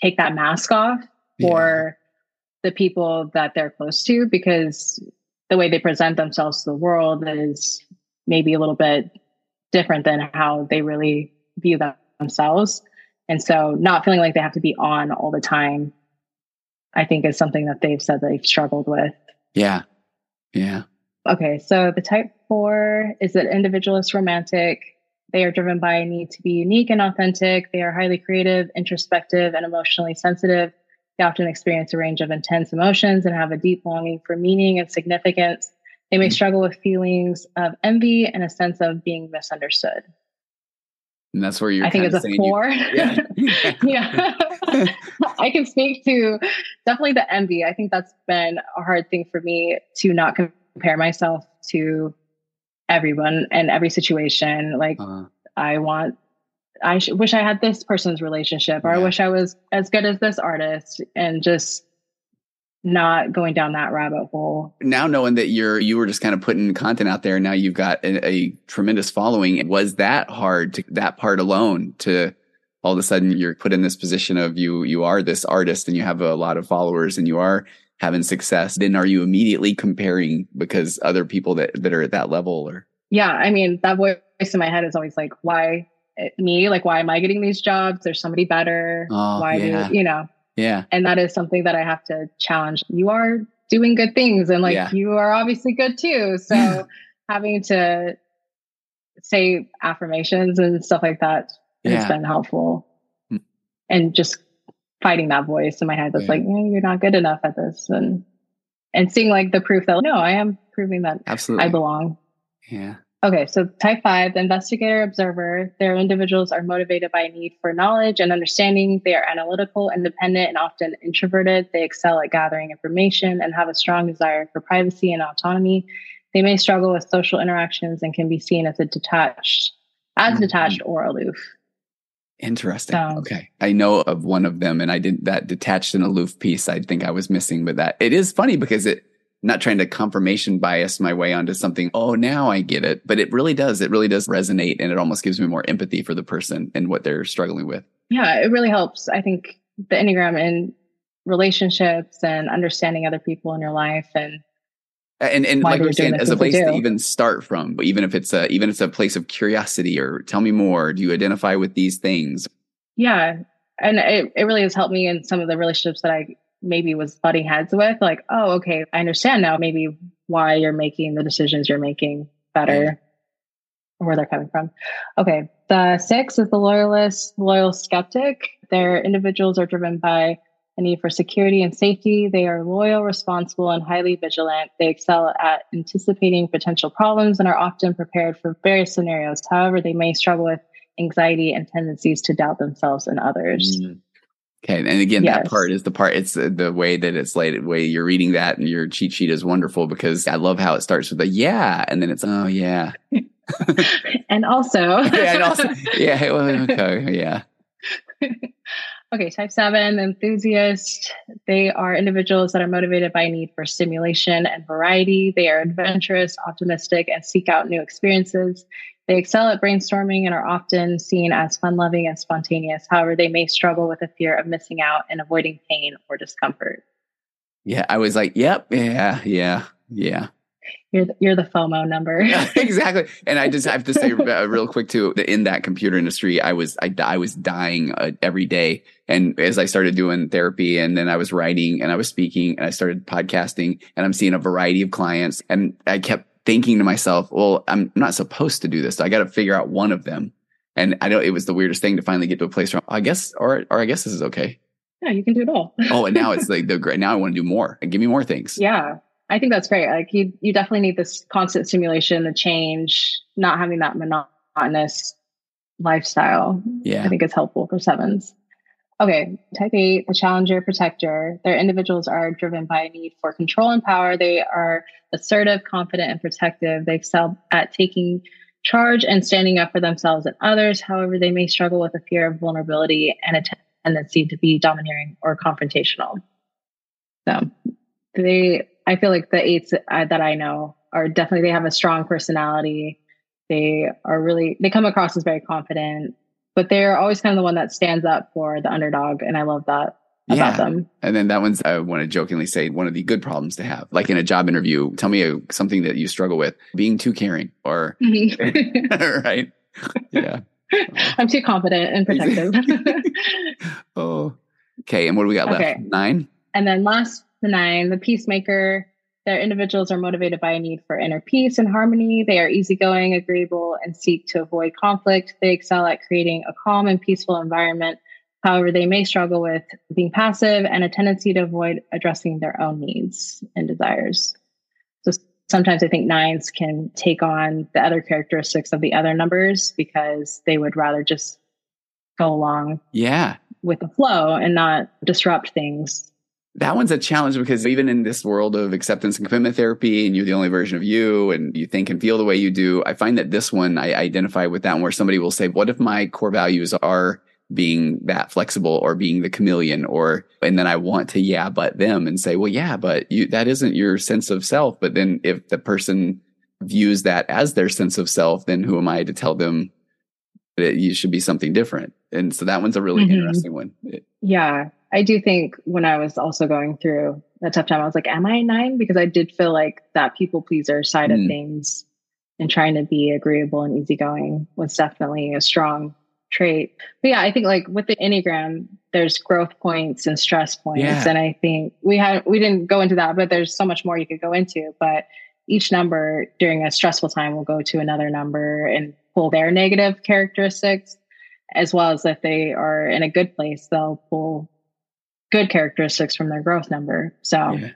take that mask off for yeah. the people that they're close to, because the way they present themselves to the world is maybe a little bit different than how they really view them themselves. And so not feeling like they have to be on all the time, I think is something that they've said they've struggled with. Yeah. Yeah. Okay. So the type four is an individualist romantic. They are driven by a need to be unique and authentic. They are highly creative, introspective, and emotionally sensitive. They often experience a range of intense emotions and have a deep longing for meaning and significance. They may mm-hmm. struggle with feelings of envy and a sense of being misunderstood. And that's where you're I think it's a four. You, yeah. yeah. yeah. I can speak to definitely the envy. I think that's been a hard thing for me to not compare myself to everyone and every situation. Like uh-huh. I want I sh- wish I had this person's relationship, or yeah. I wish I was as good as this artist, and just not going down that rabbit hole. Now knowing that you're, you were just kind of putting content out there and now you've got a, a tremendous following. Was that hard to that part alone to all of a sudden you're put in this position of you, you are this artist and you have a lot of followers and you are having success. Then are you immediately comparing because other people that, that are at that level or? Yeah. I mean, that voice in my head is always like, why me? Like, why am I getting these jobs? There's somebody better. Oh, why yeah. do you know? Yeah. And that is something that I have to challenge. You are doing good things and like, yeah. you are obviously good too. So having to say affirmations and stuff like that yeah. has been helpful. Mm. And just fighting that voice in my head that's yeah. like, no, you're not good enough at this. And and seeing like the proof that, no, I am proving that Absolutely. I belong. Yeah. Okay, so type five, the investigator observer. Their individuals are motivated by a need for knowledge and understanding. They are analytical, independent, and often introverted. They excel at gathering information and have a strong desire for privacy and autonomy. They may struggle with social interactions and can be seen as a detached, as mm-hmm. detached or aloof. Interesting. So, okay. I know of one of them, and I didn't, that detached and aloof piece I think I was missing, but that it is funny because it, not trying to confirmation bias my way onto something. Oh, now I get it. But it really does. It really does resonate. And it almost gives me more empathy for the person and what they're struggling with. Yeah, it really helps. I think the Enneagram in relationships and understanding other people in your life. And and, and like you're saying, as a place to even start from, but even if it's a, even if it's a place of curiosity or tell me more, do you identify with these things? Yeah. And it, it really has helped me in some of the relationships that I maybe was butting heads with, like, oh, okay, I understand now maybe why you're making the decisions you're making better, or where they're coming from. Okay, the six is the loyalist, loyal skeptic. Their individuals are driven by a need for security and safety. They are loyal, responsible, and highly vigilant. They excel at anticipating potential problems and are often prepared for various scenarios. However, they may struggle with anxiety and tendencies to doubt themselves and others. Mm-hmm. Okay. And again, yes. that part is the part, it's the, the way that it's laid, the way you're reading that and your cheat sheet is wonderful because I love how it starts with a yeah. And then it's, oh yeah. and also. yeah, and also. Yeah. Well, okay. Yeah. Okay. Type seven, enthusiast. They are individuals that are motivated by a need for stimulation and variety. They are adventurous, optimistic, and seek out new experiences. They excel at brainstorming and are often seen as fun-loving and spontaneous. However, they may struggle with a fear of missing out and avoiding pain or discomfort. Yeah, I was like, yep, yeah, yeah, yeah. You're the, you're the FOMO number. Yeah, exactly. And I just have to say real quick too, in that computer industry, I was I, I was dying uh, every day. And as I started doing therapy and then I was writing and I was speaking and I started podcasting and I'm seeing a variety of clients and I kept thinking to myself, well, I'm not supposed to do this. So I got to figure out one of them. And I know it was the weirdest thing to finally get to a place where I guess, or, or I guess this is okay. Yeah, you can do it all. oh, and now it's like the great. Now I want to do more and give me more things. Yeah. I think that's great. Like you, you definitely need this constant stimulation, the change, not having that monotonous lifestyle. Yeah. I think it's helpful for sevens. Okay, type eight, the challenger, protector. Their individuals are driven by a need for control and power. They are assertive, confident, and protective. They excel at taking charge and standing up for themselves and others. However, they may struggle with a fear of vulnerability and a tendency to be domineering or confrontational. So they, I feel like the eights that I know are definitely, they have a strong personality. They are really, they come across as very confident. But they're always kind of the one that stands up for the underdog. And I love that about yeah. them. And then that one's, I want to jokingly say, one of the good problems to have. Like in a job interview, tell me a, something that you struggle with, being too caring or, right? Yeah. I'm too confident and protective. oh, okay. And what do we got left? Okay. Nine? And then last, the nine, the peacemaker. Their individuals are motivated by a need for inner peace and harmony. They are easygoing, agreeable, and seek to avoid conflict. They excel at creating a calm and peaceful environment. However, they may struggle with being passive and a tendency to avoid addressing their own needs and desires. So sometimes I think nines can take on the other characteristics of the other numbers because they would rather just go along yeah. with the flow and not disrupt things. That one's a challenge because even in this world of acceptance and commitment therapy and you're the only version of you and you think and feel the way you do, I find that this one, I identify with that one where somebody will say, what if my core values are being that flexible or being the chameleon or, and then I want to, yeah, but them and say, well, yeah, but you, that isn't your sense of self. But then if the person views that as their sense of self, then who am I to tell them that you should be something different? And so that one's a really mm-hmm. interesting one. It, yeah. I do think when I was also going through a tough time, I was like, am I a nine? Because I did feel like that people pleaser side mm. of things and trying to be agreeable and easygoing was definitely a strong trait. But yeah, I think like with the Enneagram, there's growth points and stress points. Yeah. And I think we had, we didn't go into that, but there's so much more you could go into, but each number during a stressful time will go to another number and pull their negative characteristics, as well as if they are in a good place, they'll pull good characteristics from their growth number. So yeah.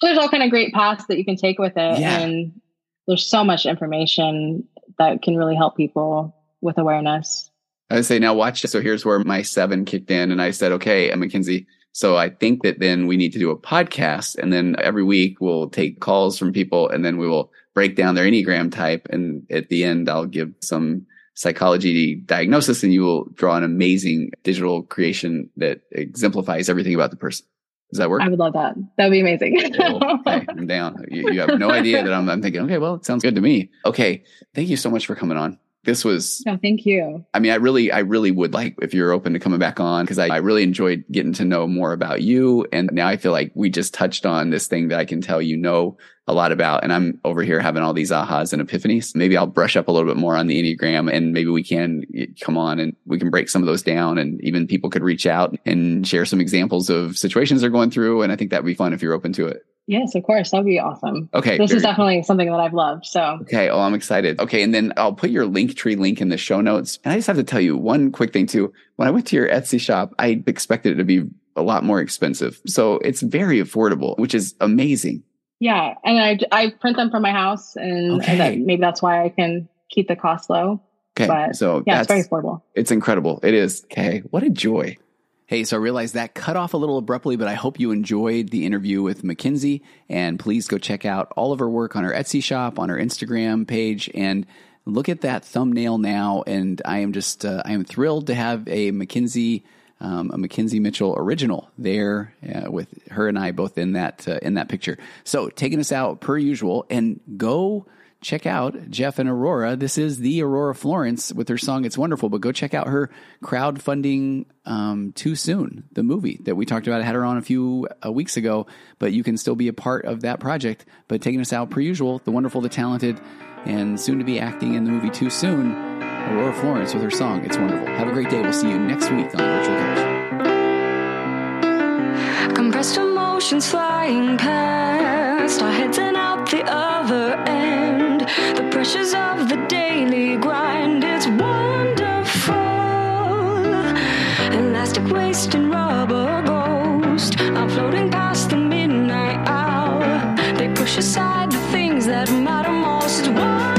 There's all kind of great paths that you can take with it. Yeah. And there's so much information that can really help people with awareness. I would say, now watch. So here's where my seven kicked in. And I said, okay, Mikenzi, so I think that then we need to do a podcast. And then every week we'll take calls from people, and then we will break down their Enneagram type. And at the end, I'll give some psychology diagnosis, and you will draw an amazing digital creation that exemplifies everything about the person. Does that work? I would love that. That would be amazing. Well, okay, I'm down. You, you have no idea that I'm, I'm thinking, okay, well, it sounds good to me. Okay. Thank you so much for coming on. This was, no, thank you. I mean, I really, I really would like if you're open to coming back on, because I, I really enjoyed getting to know more about you. And now I feel like we just touched on this thing that I can tell you know a lot about. And I'm over here having all these ahas and epiphanies. Maybe I'll brush up a little bit more on the Enneagram, and maybe we can come on and we can break some of those down, and even people could reach out and share some examples of situations they're going through. And I think that'd be fun if you're open to it. Yes, of course. That would be awesome. Okay. This is definitely cool. Something that I've loved. So. Okay. Oh, I'm excited. Okay. And then I'll put your Linktree link in the show notes. And I just have to tell you one quick thing too. When I went to your Etsy shop, I expected it to be a lot more expensive. So it's very affordable, which is amazing. Yeah. And I, I print them from my house, and, okay. and that, maybe that's why I can keep the cost low. Okay. But so yeah, that's, it's very affordable. It's incredible. It is. Okay. What a joy. Hey, so I realize that cut off a little abruptly, but I hope you enjoyed the interview with Mikenzi. And please go check out all of her work on her Etsy shop, on her Instagram page, and look at that thumbnail now. And I am just, uh, I am thrilled to have a Mikenzi, um, a Mikenzi Mitchell original there uh, with her and I both in that, uh, in that picture. So taking us out per usual, and go check out Jeff and Aurora. This is the Aurora Florence with her song, It's Wonderful, but go check out her crowdfunding um, Too Soon, the movie that we talked about. I had her on a few uh, weeks ago, but you can still be a part of that project. But taking us out per usual, the wonderful, the talented, and soon to be acting in the movie Too Soon, Aurora Florence with her song, It's Wonderful. Have a great day. We'll see you next week on The Virtual Couch. Compressed emotions flying past, our heads and out the other end. The pressures of the daily grind, it's wonderful. Elastic waste and rubber ghost are floating past the midnight hour. They push aside the things that matter most. It's wonderful.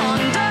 Wonderful.